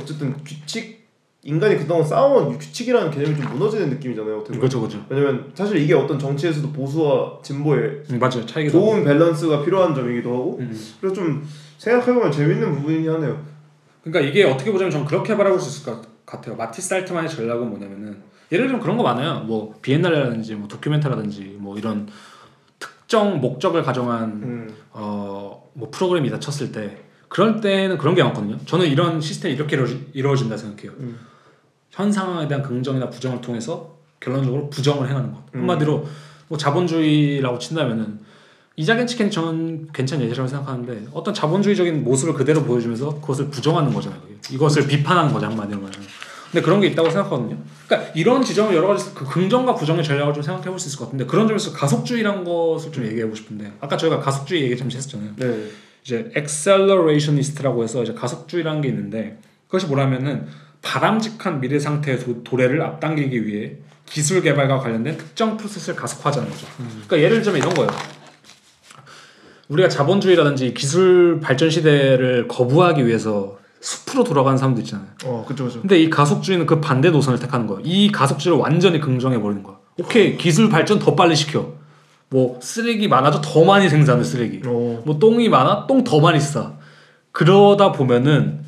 어쨌든 규칙 인간이 그동안 쌓아온 규칙이라는 개념이 좀 무너지는 느낌이잖아요. 어떻게 보면. 그렇죠, 그렇죠. 왜냐면 사실 이게 어떤 정치에서도 보수와 진보의 음, 맞아요. 차이가 좋은 나오죠. 밸런스가 필요한 점이기도 하고. 음. 그래서 좀 생각해보면 재밌는 부분이긴 하네요. 그러니까 이게 어떻게 보자면 전 그렇게 바라볼 수 있을 것 같아요. 마티스 알트만의 전략은 뭐냐면은 예를 들면 그런 거 많아요. 뭐 비엔날레라든지 뭐 도큐멘터라든지 뭐 이런 특정 목적을 가정한 음. 어, 뭐 프로그램이 다 쳤을 때 그럴 때는 그런 게 많거든요. 저는 이런 시스템이 이렇게 이루어지, 이루어진다 생각해요. 음. 현 상황에 대한 긍정이나 부정을 통해서 결론적으로 부정을 행하는 것. 음. 한마디로 뭐 자본주의라고 친다면은 이자겐 치켄이 저는 괜찮은 예시라고 생각하는데 어떤 자본주의적인 모습을 그대로 보여주면서 그것을 부정하는 거잖아요. 이것을 비판하는 거죠, 한마디로 말하면. 근데 그런 게 있다고 생각하거든요. 그러니까 이런 지점을 여러 가지 그 긍정과 부정의 전략을 좀 생각해 볼 수 있을 것 같은데 그런 점에서 가속주의란 것을 좀 얘기해 보고 싶은데 아까 저희가 가속주의 얘기 잠시 했었잖아요. 네. 이제 엑셀러레이셔니스트라고 해서 이제 가속주의라는 게 있는데 그것이 뭐라면은 바람직한 미래 상태의 도, 도래를 앞당기기 위해 기술 개발과 관련된 특정 프로세스를 가속화하자는 거죠. 음. 그러니까 예를 들면 이런 거예요. 우리가 자본주의라든지 기술 발전 시대를 거부하기 위해서 숲으로 돌아가는 사람도 있잖아요. 어, 그쵸, 그쵸. 근데 이 가속주의는 그 반대 노선을 택하는 거예요. 이 가속주의를 완전히 긍정해버리는 거야. 오케이, 기술 발전 더 빨리 시켜. 뭐 쓰레기 많아져 더 많이 생산해 쓰레기. 어. 뭐 똥이 많아 똥 더 많이 싸. 그러다 보면은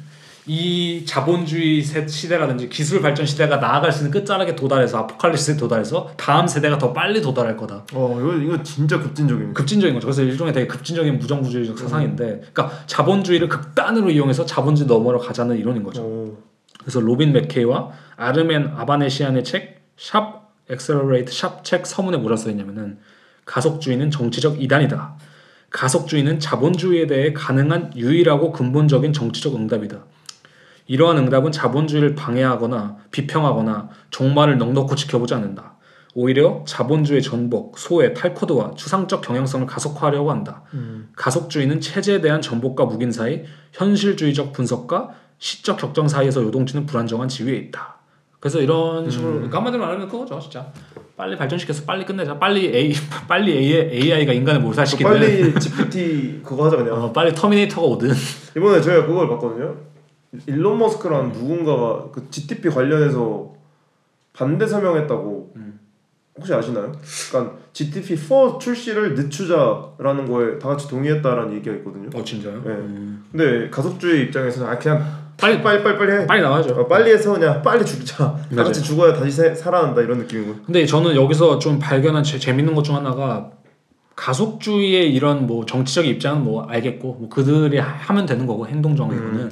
이 자본주의 시대라든지 기술 발전 시대가 나아갈 수 있는 끝자락에 도달해서 아포칼립스에 도달해서 다음 세대가 더 빨리 도달할 거다. 어, 이거 이거 진짜 급진적인 급진적인 거죠. 그래서 일종의 되게 급진적인 무정부주의적 사상인데, 음. 그러니까 자본주의를 극단으로 이용해서 자본주의 너머로 가자는 이론인 거죠. 오. 그래서 로빈 맥케이와 아르멘 아바네시안의 책 샵 엑셀러레이트 샵 책 서문에 뭐라 써 있냐면은 가속주의는 정치적 이단이다. 가속주의는 자본주의에 대해 가능한 유일하고 근본적인 정치적 응답이다. 이러한 응답은 자본주의를 방해하거나 비평하거나 종말을 넉넉히 지켜보지 않는다. 오히려 자본주의 전복, 소외, 탈코드와 추상적 경향성을 가속화하려고 한다. 음. 가속주의는 체제에 대한 전복과 묵인사의 현실주의적 분석과 시적 격정 사이에서 요동치는 불안정한 지위에 있다. 그래서 이런 식으로 음. 그러니까 한마디로 말하면 그거죠, 진짜. 빨리 발전시켜서 빨리 끝내자. 빨리 A 빨리 에이아이가 인간을 몰살시키든. 빨리 지피티 그거 하자 그냥. 어, 빨리 터미네이터가 오든. 이번에 저희가 그걸 봤거든요. 일론 머스크라는 음. 누군가가 그 지티피 관련해서 반대 서명했다고 음. 혹시 아시나요? 그러니까 지티피 사 출시를 늦추자라는 거에 다 같이 동의했다라는 얘기가 있거든요. 어 진짜요? 네. 음. 근데 가속주의 입장에서는 아 그냥 빨리 빨리 빨리 빨리 해. 빨리 나와야죠. 어, 빨리 해서 그냥 빨리 죽자. 다 같이 죽어야 다시 세, 살아난다 이런 느낌이고. 근데 저는 여기서 좀 발견한 제, 재밌는 것 중 하나가 가속주의의 이런 뭐 정치적 입장은 뭐 알겠고 뭐 그들이 하면 되는 거고 행동적인 거는. 음.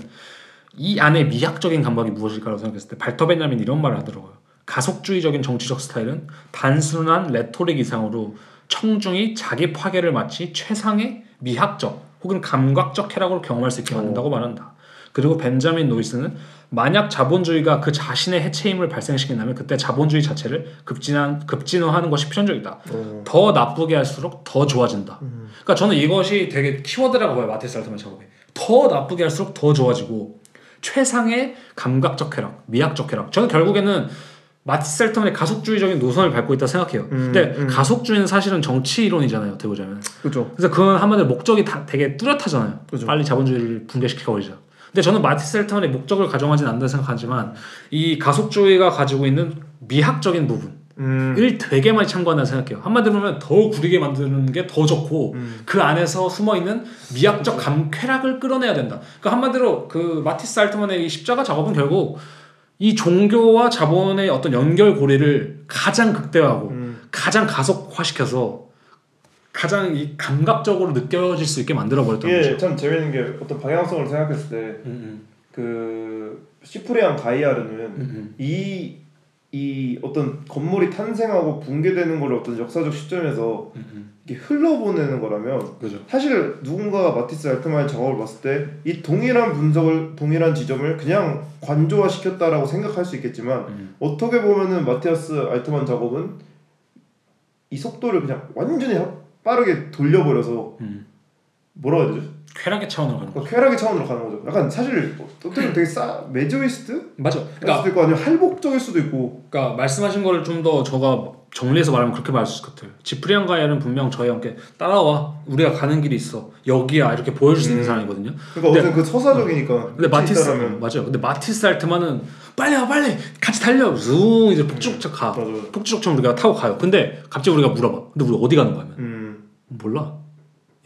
이 안에 미학적인 감각이 무엇일까라고 생각했을 때 발터 벤야민이 이런 말을 하더라고요. 가속주의적인 정치적 스타일은 단순한 레토릭 이상으로 청중이 자기 파괴를 마치 최상의 미학적 혹은 감각적 쾌락으로 경험할 수 있게 만든다고 말한다. 그리고 벤자민 노이스는 만약 자본주의가 그 자신의 해체임을 발생시킨다면 그때 자본주의 자체를 급진한, 급진화하는 것이 필연적이다. 오. 더 나쁘게 할수록 더 좋아진다. 음. 그러니까 저는 이것이 되게 키워드라고 봐요. 마티스 알트만 작업에. 더 나쁘게 할수록 더 좋아지고 최상의 감각적 쾌락, 미학적 쾌락. 저는 결국에는 마티스 알트만의 가속주의적인 노선을 밟고 있다 생각해요. 음, 근데 음. 가속주의는 사실은 정치 이론이잖아요. 어떻게 보자면. 그죠. 그래서 그건 한마디로 목적이 다 되게 뚜렷하잖아요. 그죠. 빨리 자본주의를 붕괴시켜 버리자. 근데 저는 마티스 알트만의 목적을 가정하진 않는다 생각하지만 이 가속주의가 가지고 있는 미학적인 부분. 음. 일 되게 많이 참고한다고 생각해요. 한마디로 보면 더 구리게 만드는 게 더 좋고 음. 그 안에서 숨어있는 미학적 감 쾌락을 끌어내야 된다. 그러니까 한마디로 그 마티스 알트만의 이 십자가 작업은 결국 이 종교와 자본의 어떤 연결고리를 가장 극대화하고 음. 가장 가속화시켜서 가장 이 감각적으로 느껴질 수 있게 만들어버렸던 거죠. 예, 참 재밌는 게 어떤 방향성을 생각했을 때 그 시프리안 가이아르는 음음. 이 이 어떤 건물이 탄생하고 붕괴되는 걸 어떤 역사적 시점에서 음음. 이렇게 흘러보내는 거라면 그죠. 사실 누군가가 마티스 알트만의 작업을 봤을 때 이 동일한 분석을 동일한 지점을 그냥 관조화시켰다라고 생각할 수 있겠지만 음. 어떻게 보면은 마티스 알트만 작업은 이 속도를 그냥 완전히 빠르게 돌려버려서 음. 뭐라 해야 되죠? 쾌락의 차원으로 가는 거죠. 쾌락의 차원으로 가는 거죠. 약간 사실 어떻게 보면 되게 싸 메저이스트? 맞아. 그러니까 수도 있고 아니면 할복적일 수도 있고. 그러니까 말씀하신 거를 좀 더 제가 정리해서 말하면 그렇게 말할 수 있을 것 같아요. 지프리안 가이아는 분명 저희와 함께 따라와 우리가 가는 길이 있어 여기야 이렇게 보여줄 수 있는 음. 사람이거든요. 그러니까 어쨌든 그 서사적이니까. 어. 근데 마티스 있다라면. 맞아요. 근데 마티스 알트만은 빨리 와 빨리 같이 달려 쭉 이제 폭주족처럼 가. 음. 폭주족처럼 우리가 타고 가요. 근데 갑자기 우리가 물어봐. 근데 우리 어디 가는 거야? 하면. 음. 몰라.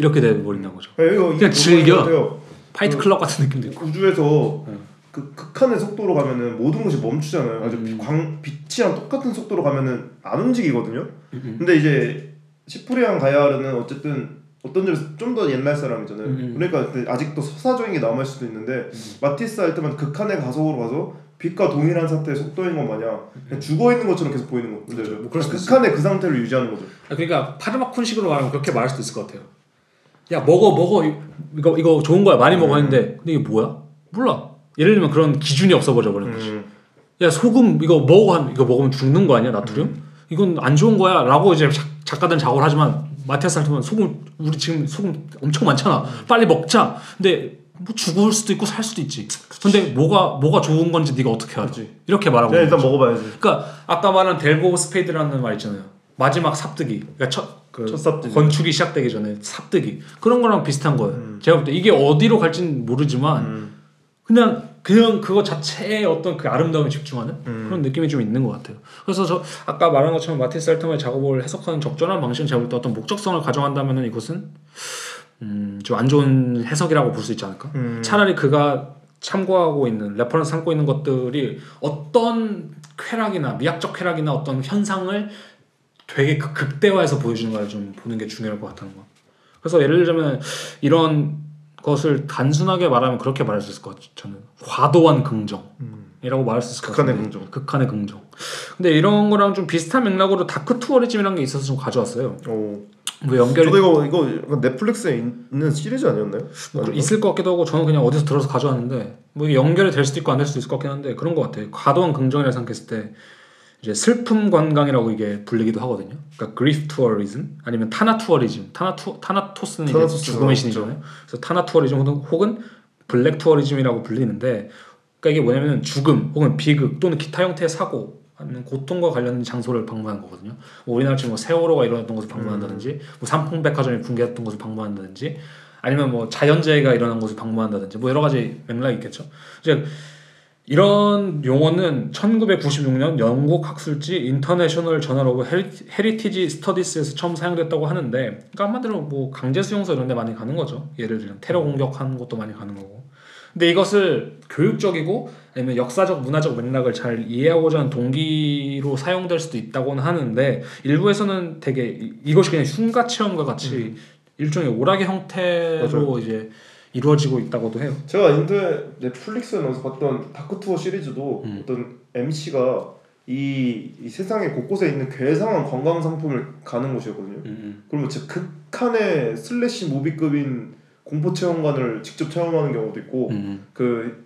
이렇게 돼버린다는 거죠. 네, 이거, 그냥 즐겨. 파이트 그, 클럽 같은 느낌도 있고. 우주에서 네. 그 극한의 속도로 가면은 모든 것이 멈추잖아요. 아주 음. 광 빛이랑 똑같은 속도로 가면은 안 움직이거든요. 음. 근데 이제 지프리안 가이아르는 어쨌든 어떤 점에서 좀 더 옛날 사람이잖아요. 음. 그러니까 아직도 서사적인 게 남을 수도 있는데 음. 마티스 알트만 극한의 가속으로 가서 빛과 동일한 상태의 속도인 것 마냥 그냥 죽어 있는 것처럼 계속 보이는 거. 근데 그렇죠. 뭐 극한의 그 상태를 유지하는 거죠. 아, 그러니까 파르마콘식으로 말하면 그렇게 말할 수도 있을 것 같아요. 야 먹어 먹어 이거 이거 좋은 거야 많이 음. 먹어 했는데 근데 이게 뭐야? 몰라. 예를 들면 그런 기준이 없어버려 버리는 거지. 음. 야 소금 이거 먹어 이거 먹으면 죽는 거 아니야 나트륨? 음. 이건 안 좋은 거야 라고 이제 작, 작가들은 작업을 하지만 마티아스 알트만 소금 우리 지금 소금 엄청 많잖아 빨리 먹자. 근데 뭐 죽을 수도 있고 살 수도 있지. 근데 뭐가 뭐가 좋은 건지 네가 어떻게 알아? 그치. 이렇게 말하고 네, 일단 먹어봐야지. 그러니까 아까 말한 델보 스페이드라는 말 있잖아요. 마지막 삽뜨기. 그러니까 첫 그 삽뜨기. 건축이 시작되기 전에 삽뜨기 그런 거랑 비슷한 거예요. 음. 제가 볼 때 이게 어디로 갈지는 모르지만 음. 그냥 그냥 그거 자체의 어떤 그 아름다움에 집중하는 음. 그런 느낌이 좀 있는 것 같아요. 그래서 저 아까 말한 것처럼 마티스 알트만의 작업을 해석하는 적절한 방식은 제가 볼 때 어떤 목적성을 가정한다면은 이것은 음, 좀 안 좋은 해석이라고 볼 수 있지 않을까. 음. 차라리 그가 참고하고 있는 레퍼런스 삼고 있는 것들이 어떤 쾌락이나 미학적 쾌락이나 어떤 현상을 되게 극대화해서 보여주는 걸 좀 보는 게 중요할 것 같다는 거. 그래서 예를 들자면 이런 것을 단순하게 말하면 그렇게 말할 수 있을 것 같아요. 저는 과도한 긍정이라고 말할 수 있을 것 같아요. 극한의 긍정. 극한의 긍정. 근데 이런 거랑 좀 비슷한 맥락으로 다크 투어리즘이라는 게 있어서 좀 가져왔어요. 오. 그 연결. 저도 이거 이거 넷플릭스에 있는 시리즈 아니었나요? 뭐 있을 것 같기도 하고 저는 그냥 어디서 들어서 가져왔는데 뭐 이게 연결이 될 수도 있고 안 될 수도 있을 것 같긴 한데 그런 것 같아요. 과도한 긍정이라고 생각했을 때. 이제 슬픔 관광이라고 이게 불리기도 하거든요. 그러니까 그리프 투어리즘 아니면 타나 투어리즘. 타나 투 타나토스는 이제 죽음의 신이잖아요. 그래서 타나 투어리즘 혹은 블랙 투어리즘이라고 불리는데, 그러니까 이게 뭐냐면 죽음 혹은 비극 또는 기타 형태의 사고 아니면 고통과 관련된 장소를 방문한 거거든요. 뭐 우리나라 지금 뭐 세월호가 일어났던 곳을 방문한다든지, 뭐 삼풍백화점이 붕괴했던 곳을 방문한다든지, 아니면 뭐 자연재해가 일어난 곳을 방문한다든지, 뭐 여러 가지 맥락이 있겠죠. 이제 이런 용어는 천구백구십육 년 영국 학술지 인터내셔널 저널 오브 헤리티지 스터디스에서 처음 사용됐다고 하는데, 그러니까 한마디로 뭐 강제 수용소 이런 데 많이 가는 거죠. 예를 들면 테러 공격하는 것도 많이 가는 거고. 근데 이것을 교육적이고 아니면 역사적 문화적 맥락을 잘 이해하고자 하는 동기로 사용될 수도 있다고는 하는데, 일부에서는 되게 이것이 그냥 흉가 체험과 같이 음. 일종의 오락의 형태로 맞아요. 이제 이루어지고 있다고도 해요. 제가 인터넷 넷플릭스에 넣어서 봤던 다크투어 시리즈도 음. 어떤 엠씨가 이, 이 세상의 곳곳에 있는 괴상한 관광 상품을 가는 곳이었거든요. 음. 그러면 진짜 극한의 슬래시 무비급인 공포 체험관을 직접 체험하는 경우도 있고, 음. 그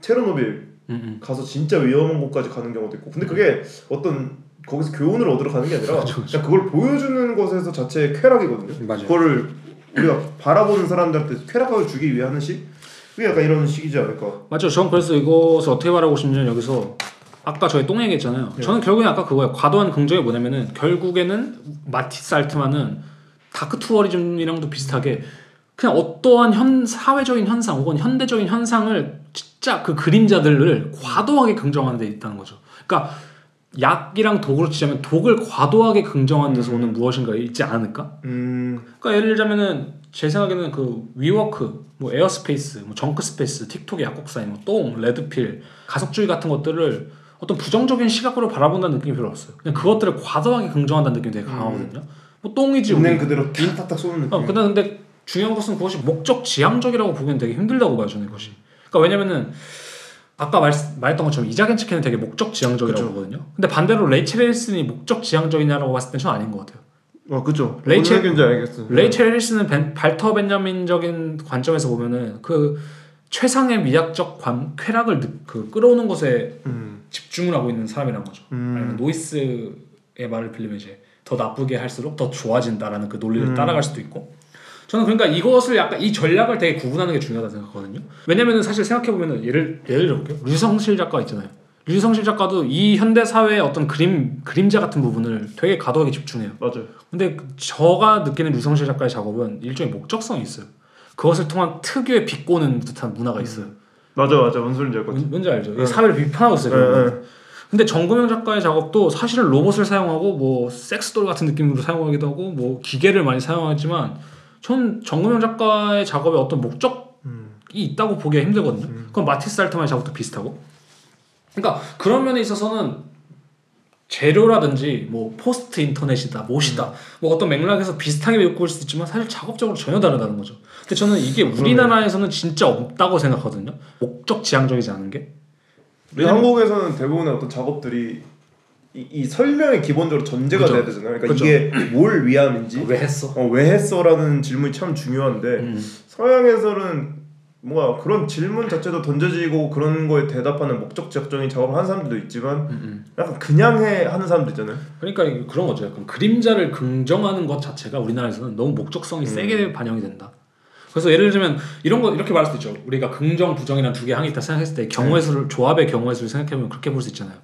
체르노빌 음. 가서 진짜 위험한 곳까지 가는 경우도 있고. 근데 그게 어떤 거기서 교훈을 얻으러 가는 게 아니라 그렇죠, 그렇죠. 그냥 그걸 보여주는 것에서 자체의 쾌락이거든요. 맞아요. 그거를 우리가 바라보는 사람들한테 쾌락감을 주기 위해 하는 식? 그게 약간 이런 식이지 않을까? 맞죠. 저는 그래서 이것을 어떻게 말하고 싶냐면, 여기서 아까 저희 똥 얘기했잖아요. 네. 저는 결국엔 아까 그거예요. 과도한 긍정이 뭐냐면은 결국에는 마티스 알트만은 다크투어리즘이랑도 비슷하게 그냥 어떠한 현, 사회적인 현상 혹은 현대적인 현상을 진짜 그 그림자들을 과도하게 긍정하는 데 있다는 거죠. 그러니까 약이랑 독으로 치자면 독을 과도하게 긍정하는 데서 오는 음. 무엇인가 있지 않을까? 음. 그러니까 예를 들자면은 제 생각에는 그 위워크, 뭐 에어스페이스, 뭐 정크스페이스, 틱톡의 약국사인, 뭐 똥, 레드필, 가속주의 같은 것들을 어떤 부정적인 시각으로 바라본다는 느낌이 별로 없어요. 그냥 그것들을 과도하게 긍정한다는 느낌이 되게 강하거든요. 음. 뭐 똥이지. 그냥 그대로 탁탁탁 쏘는 느낌. 어, 근데, 근데 중요한 것은 그것이 목적지향적이라고 보기엔 되게 힘들다고 봐요, 저는 그것이. 그러니까 왜냐면은 아까 말, 말했던 것처럼 이자겐츠키는 되게 목적지향적이라고 하거든요. 근데 반대로 레이첼 힐슨이 목적지향적이냐라고 봤을 땐 저는 아닌 것 같아요. 어, 그죠. 레이첼 힐슨. 레이첼 힐슨은 벤, 발터 벤자민적인 관점에서 보면은 그 최상의 미학적 관, 쾌락을 그 끌어오는 것에 음. 집중을 하고 있는 사람이란 거죠. 음. 아니면 노이스의 말을 빌리면 이제 더 나쁘게 할수록 더 좋아진다라는 그 논리를 음. 따라갈 수도 있고. 저는 그러니까 이것을 약간 이 전략을 되게 구분하는 게 중요하다고 생각하거든요. 왜냐면은 사실 생각해보면 예를, 예를 들어볼게요. 류성실 작가 있잖아요. 류성실 작가도 이 현대사회의 어떤 그림, 그림자 같은 부분을 되게 과도하게 집중해요. 맞아요. 근데 제가 느끼는 류성실 작가의 작업은 일종의 목적성이 있어요. 그것을 통한 특유의 비꼬는 듯한 문화가 있어요. 음. 맞아 맞아. 뭔 소리인지 알 것 같아요. 뭔지 알죠? 네. 사회를 비판하고 있어요. 네. 근데 정근영 작가의 작업도 사실은 로봇을 사용하고 뭐 섹스돌 같은 느낌으로 사용하기도 하고 뭐 기계를 많이 사용하지만 전 정근영 작가의 작업에 어떤 목적이 음. 있다고 보기가 힘들거든요. 음. 그건 마티스 알트만의 작업도 비슷하고. 그러니까 그런 면에 있어서는 재료라든지 뭐 포스트 인터넷이다, 못이다 음. 뭐 어떤 맥락에서 비슷하게 메꿔올 수도 있지만 사실 작업적으로 전혀 다르다는 거죠. 근데 저는 이게 우리나라에서는 진짜 없다고 생각하거든요. 목적 지향적이지 않은 게. 우리 한국에서는 대부분의 어떤 작업들이 이, 이 설명이 기본적으로 전제가 그쵸. 돼야 되잖아요. 그러니까 그쵸. 이게 뭘 위함인지, 왜 했어? 어, 왜 했어라는 질문이 참 중요한데 음. 서양에서는 뭔가 그런 질문 자체도 던져지고 그런 거에 대답하는 목적지향적인 작업을 하는 사람들도 있지만 음음. 약간 그냥 해 하는 사람도 있잖아요. 그러니까 그런 거죠. 약간 그림자를 긍정하는 것 자체가 우리나라에서는 너무 목적성이 음. 세게 반영이 된다. 그래서 예를 들면 이런 거 이렇게 말할 수도 있죠. 우리가 긍정, 부정이란 두 개 항이 있다 생각했을 때 경우의 수를, 조합의 경우의 수를 생각해보면 그렇게 볼 수 있잖아요.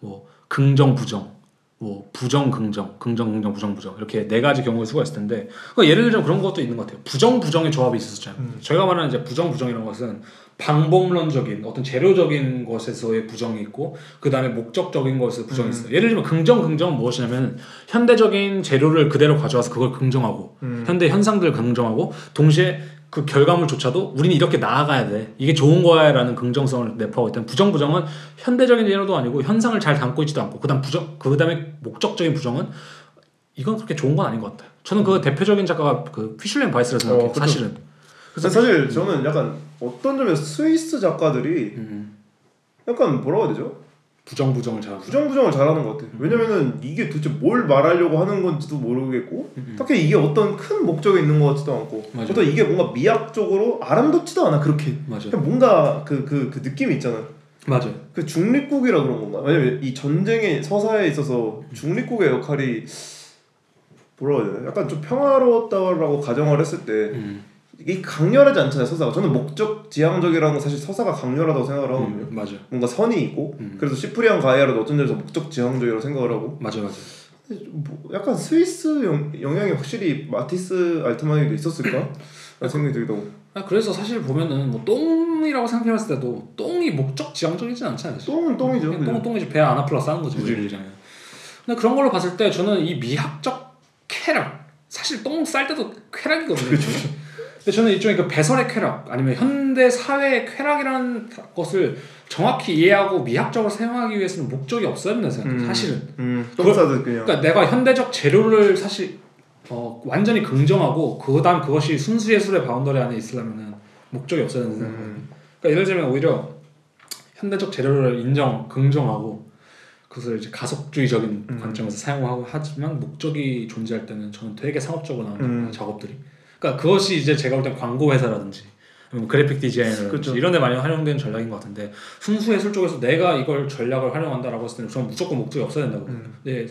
뭐 긍정, 부정, 뭐 부정, 긍정, 긍정, 긍정, 부정, 부정 이렇게 네 가지 경우의 수가 있을 텐데 그러니까 예를 들면 그런 것도 있는 것 같아요. 부정, 부정의 조합이 있었잖아요. 음. 저희가 말하는 이제 부정, 부정이라는 것은 방법론적인 어떤 재료적인 것에서의 부정이 있고 그 다음에 목적적인 것에서 부정이 음. 있어요. 예를 들면 긍정, 긍정은 무엇이냐면 현대적인 재료를 그대로 가져와서 그걸 긍정하고 음. 현대 현상들을 긍정하고 동시에 그 결과물조차도 우리는 이렇게 나아가야 돼. 이게 좋은 거야 라는 긍정성을 내포하고 있다면 부정, 부정은 현대적인 재료도 아니고 현상을 잘 담고 있지도 않고 그 다음 부정, 그 다음에 목적적인 부정은 이건 그렇게 좋은 건 아닌 것 같아요. 저는 그 대표적인 작가가 그 피슐랭 바이스라고 생각해요. 어, 그렇죠. 사실은. 그래서 사실 음. 저는 약간 어떤 점에서 스위스 작가들이 음. 약간 뭐라고 해야 되죠? 부정, 부정을 잘하는 부정, 부정을 잘하는 것 같아요. 음. 왜냐면은 이게 도대체 뭘 말하려고 하는 건지도 모르겠고 음. 딱히 이게 어떤 큰 목적이 있는 것 같지도 않고 저도 이게 뭔가 미학적으로 아름답지도 않아 그렇게 맞아요. 뭔가 그, 그, 그 느낌이 있잖아요. 맞아요. 그 중립국이라 그런 건가? 왜냐면 이 전쟁의 서사에 있어서 중립국의 역할이 뭐라고 해야 되나? 약간 좀 평화로웠다고 가정을 했을 때 음. 이게 강렬하지 않잖아요. 서사가. 저는 목적 지향적이라는 건 사실 서사가 강렬하다고 생각을 하거든요. 음, 맞아요. 뭔가 선이 있고 음. 그래서 시프리안 가이아라도 어쩐 점에서 목적 지향적이라고 생각을 하고 맞아요. 맞아. 뭐 약간 스위스 영, 영향이 확실히 마티스 알트만에도 있었을까? 라는 생각이 들기도 하고 아, 그래서 사실 보면은 뭐 똥이라고 생각해봤을 때도 똥이 목적 지향적이진 않잖아요. 똥은 똥이죠. 어, 똥은 똥이지 배 안 아플라 싸는 거지. 근데 그런 걸로 봤을 때 저는 이 미학적 쾌락 사실 똥 쌀 때도 쾌락이거든요. 그렇죠. 근데 저는 일종의 그 배설의 쾌락 아니면 현대 사회의 쾌락이라는 것을 정확히 이해하고 미학적으로 사용하기 위해서는 목적이 없어야 된다고 생각해요. 음, 사실은. 음, 그걸, 그러니까 내가 현대적 재료를 사실 어, 완전히 긍정하고 그다음 그것이 순수 예술의 바운더리 안에 있으려면 목적이 없어야 된다고 생각해요. 음. 그러니까 예를 들면 오히려 현대적 재료를 인정, 긍정하고 그것을 이제 가속주의적인 음. 관점에서 사용하고 하지만 목적이 존재할 때는 저는 되게 상업적으로 나오는 음. 작업들이. 그러니까 그것이 이제 제가 볼 땐 광고 회사라든지 뭐 그래픽 디자인이라든지 그렇죠. 이런 데 많이 활용되는 전략인 것 같은데 순수 예술 쪽에서 내가 이걸 전략을 활용한다라고 했을 때는 저는 무조건 목적이 없어야 된다고 음. 네.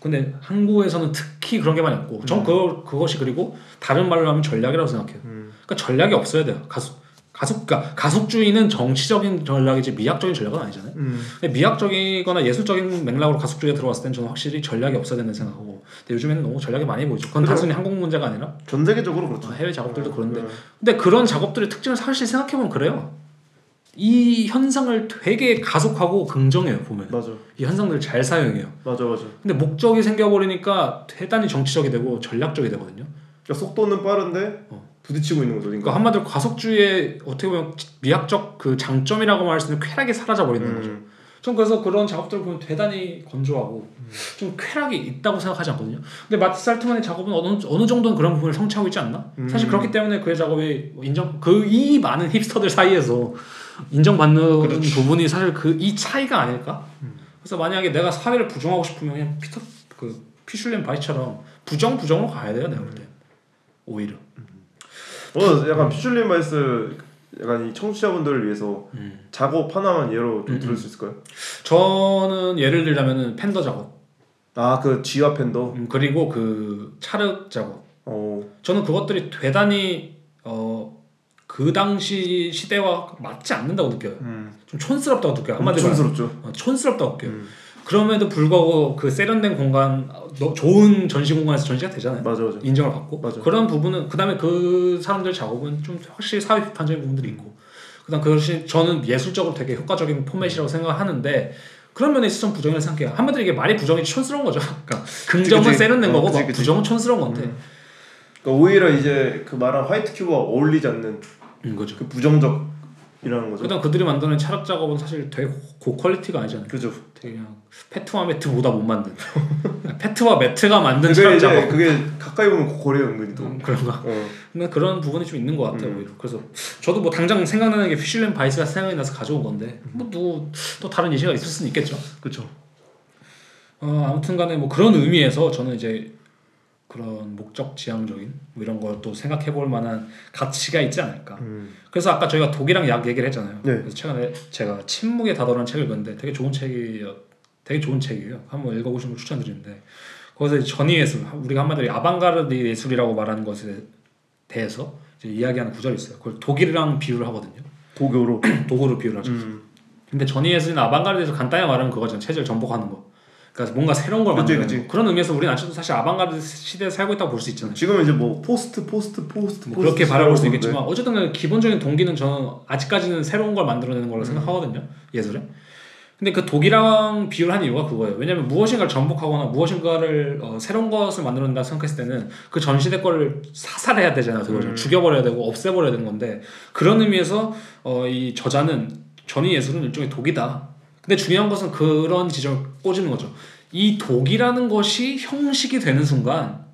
근데 한국에서는 특히 그런 게 많이 없고 전 음. 그, 그것이 그리고 다른 말로 하면 전략이라고 생각해요. 음. 그러니까 전략이 없어야 돼요. 가속, 가속, 그러니까 가속주의는 정치적인 전략이지 미학적인 전략은 아니잖아요. 음. 근데 미학적이거나 예술적인 맥락으로 가속주의에 들어갔을 때는 저는 확실히 전략이 없어야 된다고 생각하고 근데 요즘에는 너무 전략이 많이 보이죠. 그건 그렇죠. 단순히 한국 문제가 아니라 전 세계적으로 그렇죠. 해외 작업들도 아, 그런데 그래. 근데 그런 작업들의 특징을 사실 생각해보면 그래요. 이 현상을 되게 가속하고 긍정해요. 보면 맞아. 이 현상들을 잘 사용해요. 맞아 맞아. 근데 목적이 생겨버리니까 대단히 정치적이 되고 전략적이 되거든요. 그러니까 속도는 빠른데 어. 부딪히고 있는 거죠. 그러니까 한마디로 가속주의의 어떻게 보면 미학적 그 장점이라고 말할 수 있는 쾌락이 사라져버리는 음. 거죠. 전 그래서 그런 작업들을 보면 대단히 건조하고 음. 좀 쾌락이 있다고 생각하지 않거든요. 근데 마티스 알트만의 작업은 어느, 어느 정도는 그런 부분을 성취하고 있지 않나? 음. 사실 그렇기 때문에 그의 작업이 인정, 그 이 많은 힙스터들 사이에서 인정받는 그렇지. 부분이 사실 그 이 차이가 아닐까? 음. 그래서 만약에 내가 사회를 부정하고 싶으면 그냥 피터, 그 피슐랭 바이처럼 부정, 부정으로 가야 돼요. 내가 볼 때. 음. 오히려. 음. 어, 약간 피슐랭 바이스 약간 이 청취자분들을 위해서 음. 작업 하나만 예로 좀 들을 수 있을까요? 저는 예를 들자면은 팬더 작업. 아, 그 지화 팬더. 음, 그리고 그 찰흙 작업. 어, 저는 그것들이 대단히 어, 그 당시 시대와 맞지 않는다고 느껴요. 음. 좀 촌스럽다고 느껴요. 한마디로 음, 촌스럽죠. 어, 촌스럽다고 느껴요. 음. 그럼에도 불구하고 그 세련된 공간, 좋은 전시 공간에서 전시가 되잖아요. 맞아, 맞아. 인정을 받고. 맞아. 그런 부분은, 그 다음에 그 사람들 작업은 좀 확실히 사회 비판적인 부분들이 있고. 그 다음 그것이 저는 예술적으로 되게 효과적인 포맷이라고 생각하는데, 그런 면에 있어서 좀 부정이라고 생각해요. 한마디로 이게 말이 부정이 촌스러운 거죠. 그러니까 긍정은 그치, 그치. 세련된 어, 거고, 그치, 그치. 부정은 촌스러운 건데. 음. 그러니까 오히려 이제 그 말한 화이트 큐브와 어울리지 않는 음, 그죠. 그 부정적, 이라는 거죠. 일단 그들이 만드는 찰흙 작업은 사실 되게 고퀄리티가 아니잖아요. 그죠. 되게 그냥 페트와 매트보다 못 만든. 페트와 매트가 만든 찰흙 작업. 그게 가까이 보면 고퀄이에요, 은근히 또. 음, 그런가. 어. 근데 그런 부분이 좀 있는 것 같아요. 음. 그래서 저도 뭐 당장 생각나는 게 피슐랭 바이스가 생각이 나서 가져온 건데 뭐 또 또 다른 예시가 있을 수는 있겠죠. 그렇죠. 어, 아무튼간에 뭐 그런 의미에서 저는 이제 그런 목적지향적인 뭐 이런 걸 또 생각해볼 만한 가치가 있지 않을까. 음. 그래서 아까 저희가 독이랑 약 얘기를 했잖아요. 네. 그래서 최근에 제가 침묵에 다도란 책을 읽었는데 되게 좋은 책이에요. 되게 좋은 책이에요. 한번 읽어보시는 걸 추천드리는데 거기서 전위예술, 우리가 한마디로 아방가르드 예술이라고 말하는 것에 대해서 이제 이야기하는 구절이 있어요. 그걸 독일이랑 비유를 하거든요. 도교로 도교로 비유를 하죠. 음. 근데 전위예술이나 아방가르드 예술 간단히 말하면 그거잖아요. 체제를 전복하는 거. 그러니까 뭔가 새로운 걸 만드는 그치, 그치. 그런 의미에서 우리는 아직도 사실 아방가르드 시대에 살고 있다고 볼 수 있잖아요. 지금은 이제 뭐 포스트 포스트 포스트, 포스트 뭐 그렇게 바라볼 수 있겠지만 건데. 어쨌든 기본적인 동기는 저는 아직까지는 새로운 걸 만들어내는 거라고 음. 생각하거든요. 예술에. 근데 그 독이랑 비유를 한 이유가 그거예요. 왜냐면 무엇인가를 전복하거나 무엇인가를 어, 새로운 것을 만들어낸다고 생각했을 때는 그 전시대 거를 사살해야 되잖아요. 그걸 음. 죽여버려야 되고 없애버려야 되는 건데 그런 의미에서 어, 이 저자는 전위 예술은 일종의 독이다. 근데 중요한 것은 그런 지점을 꼬집는 거죠. 이 독이라는 것이 형식이 되는 순간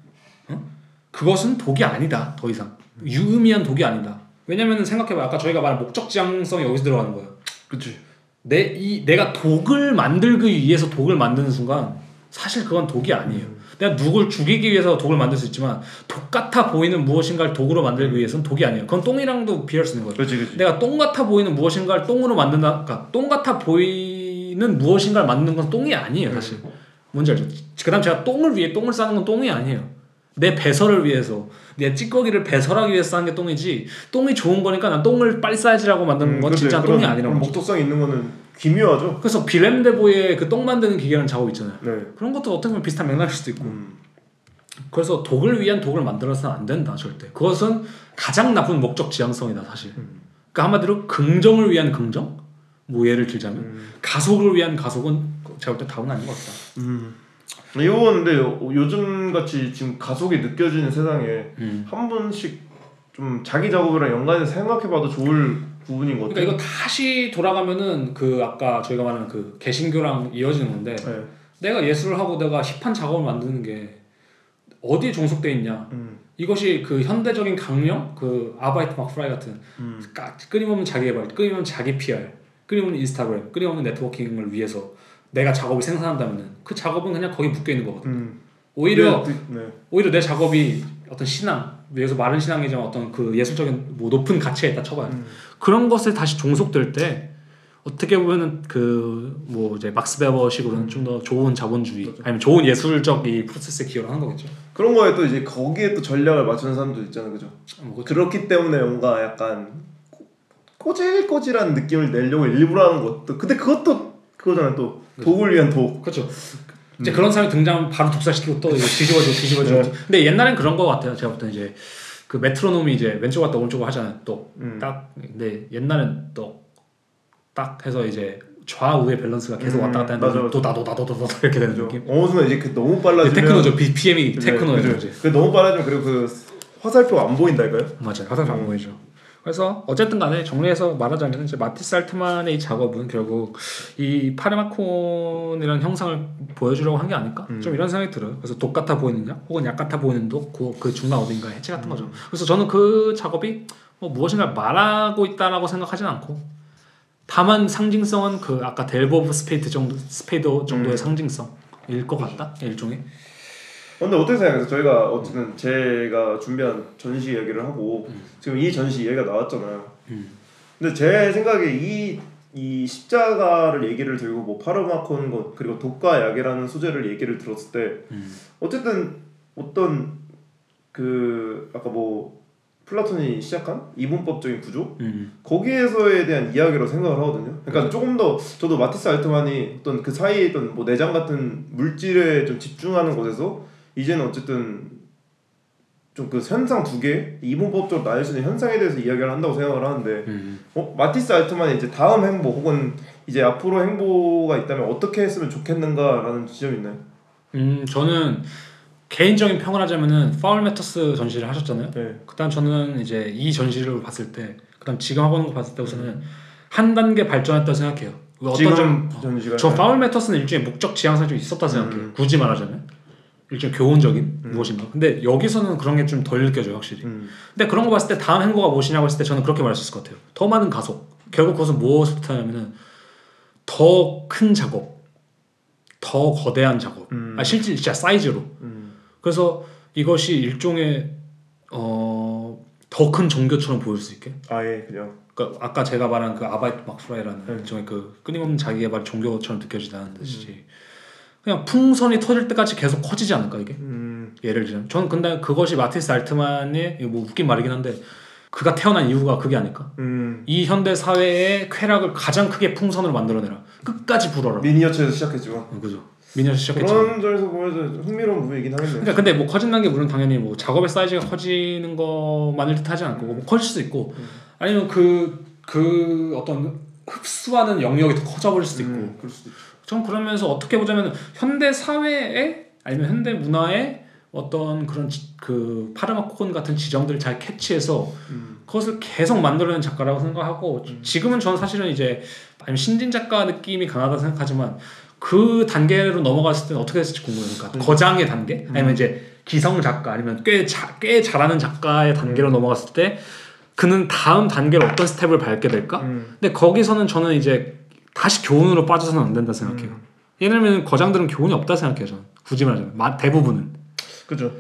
어? 그것은 독이 아니다. 더 이상. 유의미한 독이 아니다. 왜냐면 생각해봐요. 아까 저희가 말한 목적지향성이 여기서 들어가는 거예요. 그치. 내, 이, 내가 독을 만들기 위해서 독을 만드는 순간 사실 그건 독이 아니에요. 음. 내가 누굴 죽이기 위해서 독을 만들 수 있지만 독 같아 보이는 무엇인가를 독으로 만들기 위해서는 독이 아니에요. 그건 똥이랑도 비할 수 있는 거예요. 그치, 그치. 내가 똥 같아 보이는 무엇인가를 똥으로 만든다. 그러니까 똥 같아 보이 는 무엇인가를 만드는 건 똥이 아니에요. 사실 뭔지 알죠? 그 다음 제가 똥을 위해 똥을 싸는 건 똥이 아니에요. 내 배설을 위해서 내 찌꺼기를 배설하기 위해서 싸는 게 똥이지 똥이 좋은 거니까 난 똥을 빨리 싸야지라고 만드는 건 음, 진짜 똥이 아니라고. 목적성 있는 거는 기묘하죠. 그래서 빌렘데보의 그 똥 만드는 기계라는 작업 있잖아요. 네. 그런 것도 어떻게 보면 비슷한 맥락일 수도 있고 음. 그래서 독을 위한 독을 만들어서는 안 된다. 절대 그것은 가장 나쁜 목적지향성이다. 사실 음. 그러니까 한마디로 긍정을 위한 긍정? 뭐 예를 들자면 음. 가속을 위한 가속은 제가 볼 때 답은 아닌 것 같다. 음. 이건 근데 요즘 같이 지금 가속이 느껴지는 세상에 음. 한 번씩 좀 자기 작업이랑 연관해서 생각해봐도 좋을 부분인 것 같아요. 그러니까 이거 다시 돌아가면은 그 아까 저희가 말하는 그 개신교랑 이어지는 건데 네. 내가 예술을 하고 내가 힙한 작업을 만드는 게 어디에 종속돼 있냐. 음. 이것이 그 현대적인 강령, 그 아바이트 막 프라이 같은 음. 끊임없는 자기 개발, 끊임없는 자기 피 알. 끊임없는 인스타그램, 끊임없는 네트워킹을 위해서 내가 작업을 생산한다면 그 작업은 그냥 거기 묶여있는 거거든요. 음. 오히려 네, 네. 오히려 내 작업이 어떤 신앙, 여기서 말은 신앙이지만 어떤 그 예술적인 뭐 높은 가치에 있다 쳐봐요. 음. 그런 것에 다시 종속될 때 어떻게 보면은 그 뭐 이제 막스 베버식으로는 음. 좀 더 좋은 자본주의 그렇죠. 아니면 좋은 예술적 이 프로세스에 기여를 하는 거겠죠. 그런 거에 또 이제 거기에 또 전략을 맞추는 사람도 있잖아요. 그죠? 뭐, 그렇죠. 그렇기 때문에 뭔가 약간 꼬질꼬질한 느낌을 내려고 일부러 하는 것도 근데 그것도 그거잖아요. 또 그렇죠. 독을 위한 독. 그렇죠. 이제 음. 그런 사람이 등장하면 바로 독살시키고 또 뒤집어지고 뒤집어지고. 네. 근데 옛날엔 그런 거 같아요. 제가 볼 때 이제 그 메트로놈이 이제 왼쪽 갔다 오른쪽으로 하잖아요. 또 딱. 음. 근데 옛날엔 또 딱 해서 이제 좌우의 밸런스가 계속 음. 왔다 갔다 하는데 도다도다도도도 이렇게 되는 느낌. 어느 순간 이제 그 너무 빨라지면 테크노죠. 비피엠이 테크노예요. 그 너무 빨라지면 그리고 그 화살표 안 보인다니까요. 맞아요. 화살표 안 보이죠. 그래서 어쨌든 간에 정리해서 말하자면 이제 마티스 알트만의 이 작업은 결국 이 파르마콘이라는 형상을 보여주려고 한 게 아닐까? 음. 좀 이런 생각이 들어요. 그래서 독 같아 보이는 약 혹은 약 같아 보이는 독 그, 그 중간 어딘가 해체 같은 음. 거죠. 그래서 저는 그 작업이 뭐 무엇인가를 말하고 있다라고 생각하진 않고 다만 상징성은 그 아까 델브 오브 스페이드 정도, 스페이드 정도의 음. 상징성일 것 같다? 일종의. 근데 어떻게 생각해요? 저희가 어쨌든 제가 준비한 전시 이야기를 하고 음. 지금 이 전시 이야기가 나왔잖아요. 음. 근데 제 생각에 이, 이 십자가를 얘기를 들고 뭐 파르마콘 것 그리고 독과 약이라는 소재를 얘기를 들었을 때 음. 어쨌든 어떤 그 아까 뭐 플라톤이 시작한 이분법적인 구조 음. 거기에서에 대한 이야기로 생각을 하거든요. 그러니까 조금 더 저도 마티스 알트만이 어떤 그 사이에 있던 뭐 내장 같은 물질에 좀 집중하는 것에서 이제는 어쨌든 좀 그 현상 두 개 이분법적으로 나열 수 있는 현상에 대해서 이야기를 한다고 생각을 하는데 음. 어 마티스 알트만의 이제 다음 행보 혹은 이제 앞으로 행보가 있다면 어떻게 했으면 좋겠는가라는 지점이 있나요? 음 저는 개인적인 평을 하자면은 파울 메터스 전시를 하셨잖아요. 네. 그다음 저는 이제 이 전시를 봤을 때, 그다음 지금 하고 있는 거 봤을 때 우선은 음. 한 단계 발전했다고 생각해요. 어떤 지금 점, 전시가 어, 저 파울 메터스는 일종의 목적 지향성이 좀 있었다고 생각해요. 음. 굳이 말하자면 일종의 교훈적인 음. 무엇인가. 근데 여기서는 그런 게 좀 덜 느껴져요, 확실히. 음. 근데 그런 거 봤을 때 다음 행보가 무엇이냐고 했을 때 저는 그렇게 말할 수 있을 것 같아요. 더 많은 가속. 결국 그것은 무엇을 뜻하냐면은 더 큰 작업, 더 거대한 작업. 음. 아 실질 진짜 사이즈로. 음. 그래서 이것이 일종의 어, 더 큰 종교처럼 보일 수 있게. 아예 그냥. 그러니까 아까 제가 말한 그 아바이트 막프라이라는 네. 일종의 그 끊임없는 자기개발 종교처럼 느껴지다는 뜻이지. 음. 그냥 풍선이 터질 때까지 계속 커지지 않을까 이게. 음. 예를 들면 저는 근데 그것이 마티스 알트만의 뭐 웃긴 말이긴 한데 그가 태어난 이유가 그게 아닐까. 음. 이 현대 사회의 쾌락을 가장 크게 풍선으로 만들어내라. 끝까지 불어라. 미니어처에서 시작했지만. 어, 그죠. 미니어처 시작했죠. 그런 점에서 보면 흥미로운 부분이긴 하겠네요. 그러니까 근데 뭐 커진다는 게 물론 당연히 뭐 작업의 사이즈가 커지는 것만을 뜻하지 않고 뭐 커질 수도 있고 음. 아니면 그, 그 어떤 흡수하는 영역이 더 커져버릴 수도 있고 음, 그럴 수도 있죠. 전 그러면서 어떻게 보자면 현대 사회에 아니면 현대 문화에 어떤 그런 지, 그 파르마콘 같은 지점들을 잘 캐치해서 음. 그것을 계속 만들어낸 작가라고 생각하고 음. 지금은 저는 사실은 이제 아니면 신진 작가 느낌이 강하다고 생각하지만 그 단계로 넘어갔을 때는 어떻게 했을지 궁금해요. 그러니까 음. 거장의 단계? 아니면 이제 기성 작가 아니면 꽤, 자, 꽤 잘하는 작가의 단계로 음. 넘어갔을 때 그는 다음 단계로 어떤 스텝을 밟게 될까? 음. 근데 거기서는 저는 이제 다시 교훈으로 빠져서는 안 된다 생각해요. 음. 예를 들면 거장들은 교훈이 없다 생각해요. 저는 굳이 말하자면 대부분은 그죠.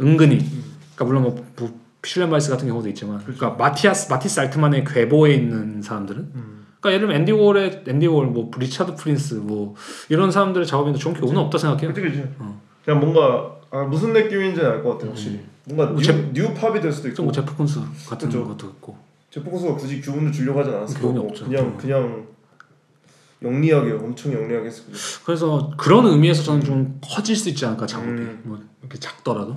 은근히 음. 그러니까 물론 뭐, 뭐 피슐랭 바이스 같은 경우도 있지만 그쵸. 그러니까 마티아스 마티스 알트만의 궤보에 있는 사람들은 음. 그러니까 예를 들면 앤디 워홀의 앤디 워홀 뭐 리차드 프린스 뭐 이런 사람들의 작업에는 좋은 교훈은 없다 생각해요. 그치 그치. 어. 그냥 뭔가 아, 무슨 느낌인지 알 것 같아요. 확실히 음. 뭔가 뭐 뉴, 제프, 뉴 팝이 될 수도 있고 뭐 제프 쿤스 같은 그쵸. 것도 있고 제프 쿤스가 굳이 교훈을 주려고 하진 않았을 거고 뭐 그냥 어. 그냥 영리하게 엄청 영리하게 했을 거예요. 그래서 그런 의미에서 저는 좀 커질 수 있지 않을까 작업이 음. 뭐 이렇게 작더라도.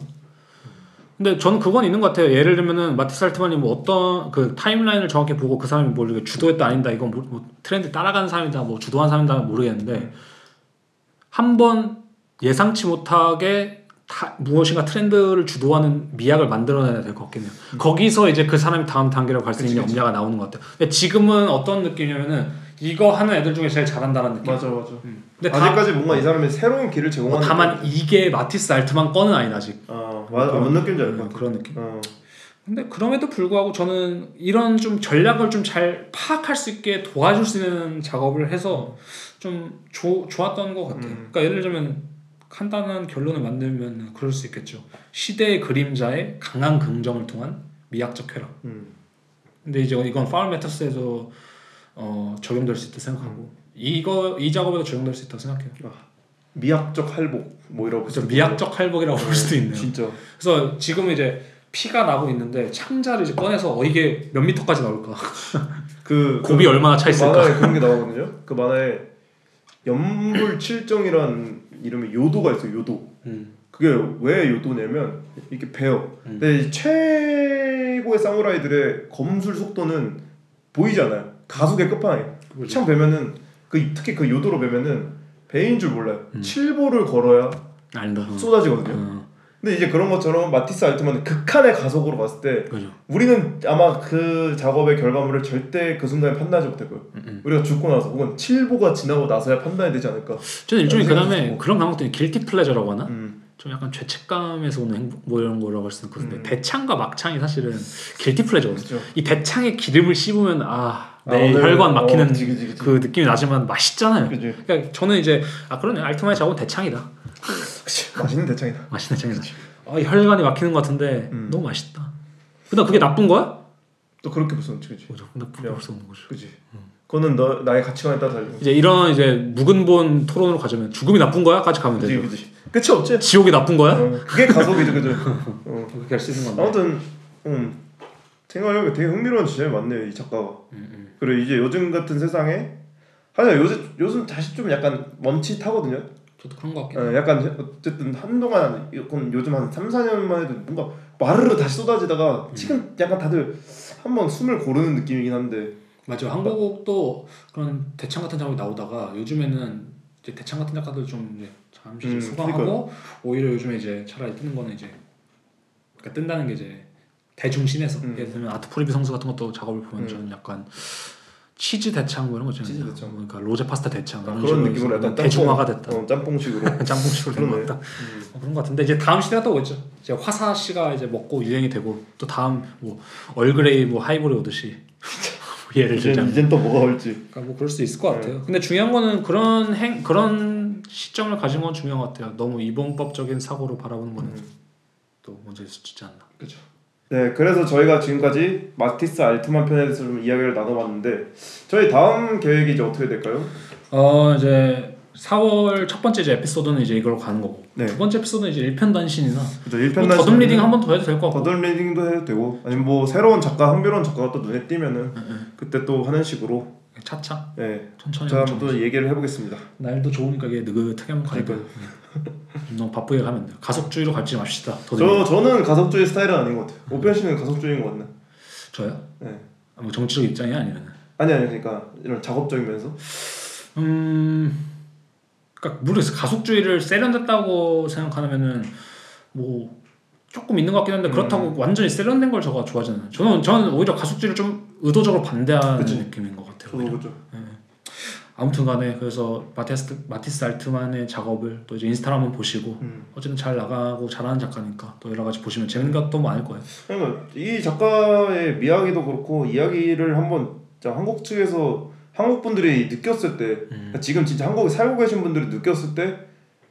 근데 저는 그건 있는 것 같아요. 예를 들면은 마티스 알트만이 뭐 어떤 그 타임라인을 정확히 보고 그 사람이 뭘 뭐 주도했다 아닌다 이건 뭐, 뭐 트렌드 따라가는 사람이다 뭐 주도한 사람이다 모르겠는데 한번 예상치 못하게 타, 무엇인가 트렌드를 주도하는 미학을 만들어내야 될 것 같긴 해요. 음. 거기서 이제 그 사람이 다음 단계로 갈 수 있는 그치. 염려가 나오는 것 같아요. 근데 지금은 어떤 느낌이냐면은 이거 하는 애들 중에 제일 잘한다는 느낌. 맞아 맞아. 음. 근데 아직까지 다, 뭔가 이 사람이 새로운 길을 제공하는. 뭐 다만 느낌. 이게 마티스 알트만 건은 아닌 아직. 어 맞아. 뭔 느낌인지 알 것 같아. 그런 느낌. 어. 근데 그럼에도 불구하고 저는 이런 좀 전략을 좀 잘 파악할 수 있게 도와줄 수 있는 작업을 해서 좀 조, 좋았던 것 같아. 음. 그러니까 예를 들면 간단한 결론을 만들면 그럴 수 있겠죠. 시대의 그림자의 강한 긍정을 통한 미학적 쾌락. 음. 근데 이제 이건 파울 메터스에서 어 적용될 수 있다 생각하고 이거 이 작업에도 적용될 수 있다고 생각해요. 아, 미학적 할복 뭐 이러고 그렇죠. 미학적 할복이라고 볼 수도 있네요. 진짜. 그래서 지금 이제 피가 나고 있는데 창자를 이제 꺼내서 어 이게 몇 미터까지 나올까? 그 곱이 그, 얼마나 차 있을까? 그 만화에 그런 게 나오거든요. 그 만화에 연물칠정이라는 이름의 요도가 있어요. 요도. 음. 그게 왜 요도냐면 이렇게 베어. 음. 근데 최고의 사무라이들의 검술 속도는 보이지 않아요. 가속의 끝판왕이. 참 베면은 그 특히 그 요도로 베면은 베인 줄 몰라요. 음. 칠보를 걸어야 안다. 쏟아지거든요. 음. 근데 이제 그런 것처럼 마티스 알트만은 극한의 가속으로 봤을 때 그죠. 우리는 아마 그 작업의 결과물을 절대 그 순간에 판단하지 못할 거예요. 음, 음. 우리가 죽고 나서 혹은 칠보가 지나고 나서야 판단이 되지 않을까. 저는 일종의 그다음에 그런 감각들이 길티 플레저라고 하나? 음. 좀 약간 죄책감에서 오는 행복 뭐 이런 거라고 할 수는 있는데 음. 대창과 막창이 사실은 길티 플레저거든요. 이 대창에 기름을 씹으면 아 내 아, 혈관 막히는 어, 그치, 그치, 그치. 그 느낌이 나지만 맛있잖아요. 그치. 그러니까 저는 이제 아 그러네 알트만의 작업은 대창이다. 그치. 맛있는 대창이다. 맛있는 대창이다. 아, 혈관이 막히는 것 같은데 음. 너무 맛있다. 근데 그게 나쁜 거야? 또 그렇게 벌써 그치. 그치. 나쁘게 벌써 오는 거죠. 그치. 음. 그거는 너, 나의 가치관에 따라 달려. 이제 이런 이제 묵은본 토론으로 가자면 죽음이 나쁜 거야?까지 가면 되죠. 그치, 그치. 끝이 없지. 지옥이 나쁜 거야? 어, 그게 가속이죠, 그죠? 어, 그렇게 할 수 있는 건데. 아무튼, 음, 생각해보면 되게 흥미로운 주제가 많네요, 이 작가가. 음, 음. 그리고 이제 요즘 같은 세상에, 하여튼 요즘 요즘 다시 좀 약간 멈칫하거든요. 저도 그런 것 같긴 해요. 어, 약간 어쨌든 한동안, 요즘 한 삼, 사 년만 해도 뭔가 마르르 다시 쏟아지다가 음. 지금 약간 다들 한번 숨을 고르는 느낌이긴 한데. 맞아요. 한국도 그런 대창 같은 작업이 나오다가 요즘에는 이제 대창 같은 작가들 좀 잠시 음, 소강하고 그러니까요. 오히려 요즘에 이제 차라리 뜨는 거는 이제 그러니까 뜬다는 게 이제 대중심에서 음. 예를 들면 아트프리비 성수 같은 것도 작업을 보면 음. 저는 약간 치즈 대창 뭐 이런 거잖아요. 치즈 대창. 그러니까 로제 파스타 대창 아, 그런 느낌으로 약간 대중화가 됐다. 어, 짬뽕식으로 짬뽕식으로 된 것 같다. 음. 어, 그런 것 같은데 이제 다음 시대가 또 오겠죠. 이제 화사 씨가 이제 먹고 유행이 되고 또 다음 뭐 얼그레이 뭐 하이볼이 오듯이. 예를 들자면 이젠 또 뭐가 올지. 그러니까 뭐 그럴 수 있을 것 같아요. 네. 근데 중요한 거는 그런 행 그런 시점을 가진 건 중요한 것 같아요. 너무 이분법적인 사고로 바라보는 거는 음. 또 문제일 수 있지 않나. 그렇죠. 네, 그래서 저희가 지금까지 마티스 알트만 편에 대해서 좀 이야기를 나눠봤는데 저희 다음 계획이 이제 어떻게 될까요? 어 이제 사월 첫 번째 이제 에피소드는 이제 이걸로 가는 거고 네. 두 번째 에피소드는 이제 일편 단신이나 그렇죠. 일편 단신 더듬 리딩 한 번 더 해도 될 것 같고 더듬 리딩도 해도 되고 아니면 뭐 새로운 작가 흥미로운 작가가 또 눈에 띄면은 네, 네. 그때 또 하는 식으로 차차 네 천천히 자, 한번 또 얘기를 해보겠습니다. 날도 좋으니까 이게 느긋하게 한번 가니까 너무 바쁘게 가면 돼요. 가속주의로 갈지 맙시다. 저 되면. 저는 가속주의 스타일은 아닌 것 같아요. 오편 씨는 가속주의인 것 같나? 저요? 네. 아, 뭐 정치적 입장이 아니면 아니 아니 그러니까 이런 작업적인 면에서 음. 그러니까 모르겠어요. 가속주의를 세련됐다고 생각하면은 뭐 조금 있는 것 같긴 한데 그렇다고 음. 완전히 세련된 걸 제가 좋아하지는 않아요. 저는 저는 오히려 가속주의를 좀 의도적으로 반대하는 그치. 느낌인 것 같아요. 저도 그렇죠. 네. 아무튼간에 그래서 마티스 마티스 알트만의 작업을 또 이제 인스타 한번 보시고 음. 어쨌든 잘 나가고 잘하는 작가니까 또 여러 가지 보시면 재밌는 것도 많을 거예요. 그러니까 이 작가의 미학이도 그렇고 이야기를 한번 자 한국 측에서 한국 분들이 느꼈을 때 음. 그러니까 지금 진짜 한국에 살고 계신 분들이 느꼈을 때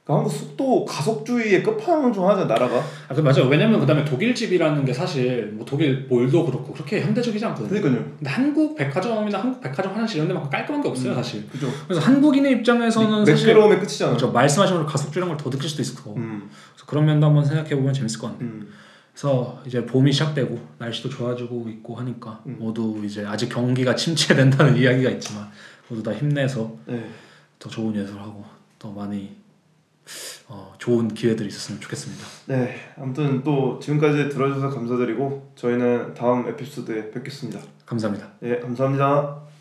그러니까 한국 속도 가속주의의 끝판왕 중 하나잖아 나라가. 아 그 맞아요. 왜냐면 그다음에 독일집이라는 게 사실 뭐 독일 몰도 그렇고 그렇게 현대적이지 않거든요. 그러니까요. 근데 한국 백화점이나 한국 백화점 화장실 이런 데만큼 깔끔한 게 없어요 음. 사실. 그죠. 그래서 한국인의 입장에서는 미, 사실 매끄러움의 끝이잖아요. 그렇죠. 말씀하신 대로 가속주의라는 걸 더 느낄 수도 있을 거고. 음. 그래서 그런 면도 한번 생각해 보면 재밌을 것 같네요. 음. 그래서 이제 봄이 시작되고 날씨도 좋아지고 있고 하니까 음. 모두 이제 아직 경기가 침체된다는 이야기가 있지만 모두 다 힘내서 네. 더 좋은 예술을 하고 더 많이 어, 좋은 기회들이 있었으면 좋겠습니다. 네, 아무튼 또 지금까지 들어주셔서 감사드리고 저희는 다음 에피소드에 뵙겠습니다. 감사합니다. 예, 감사합니다.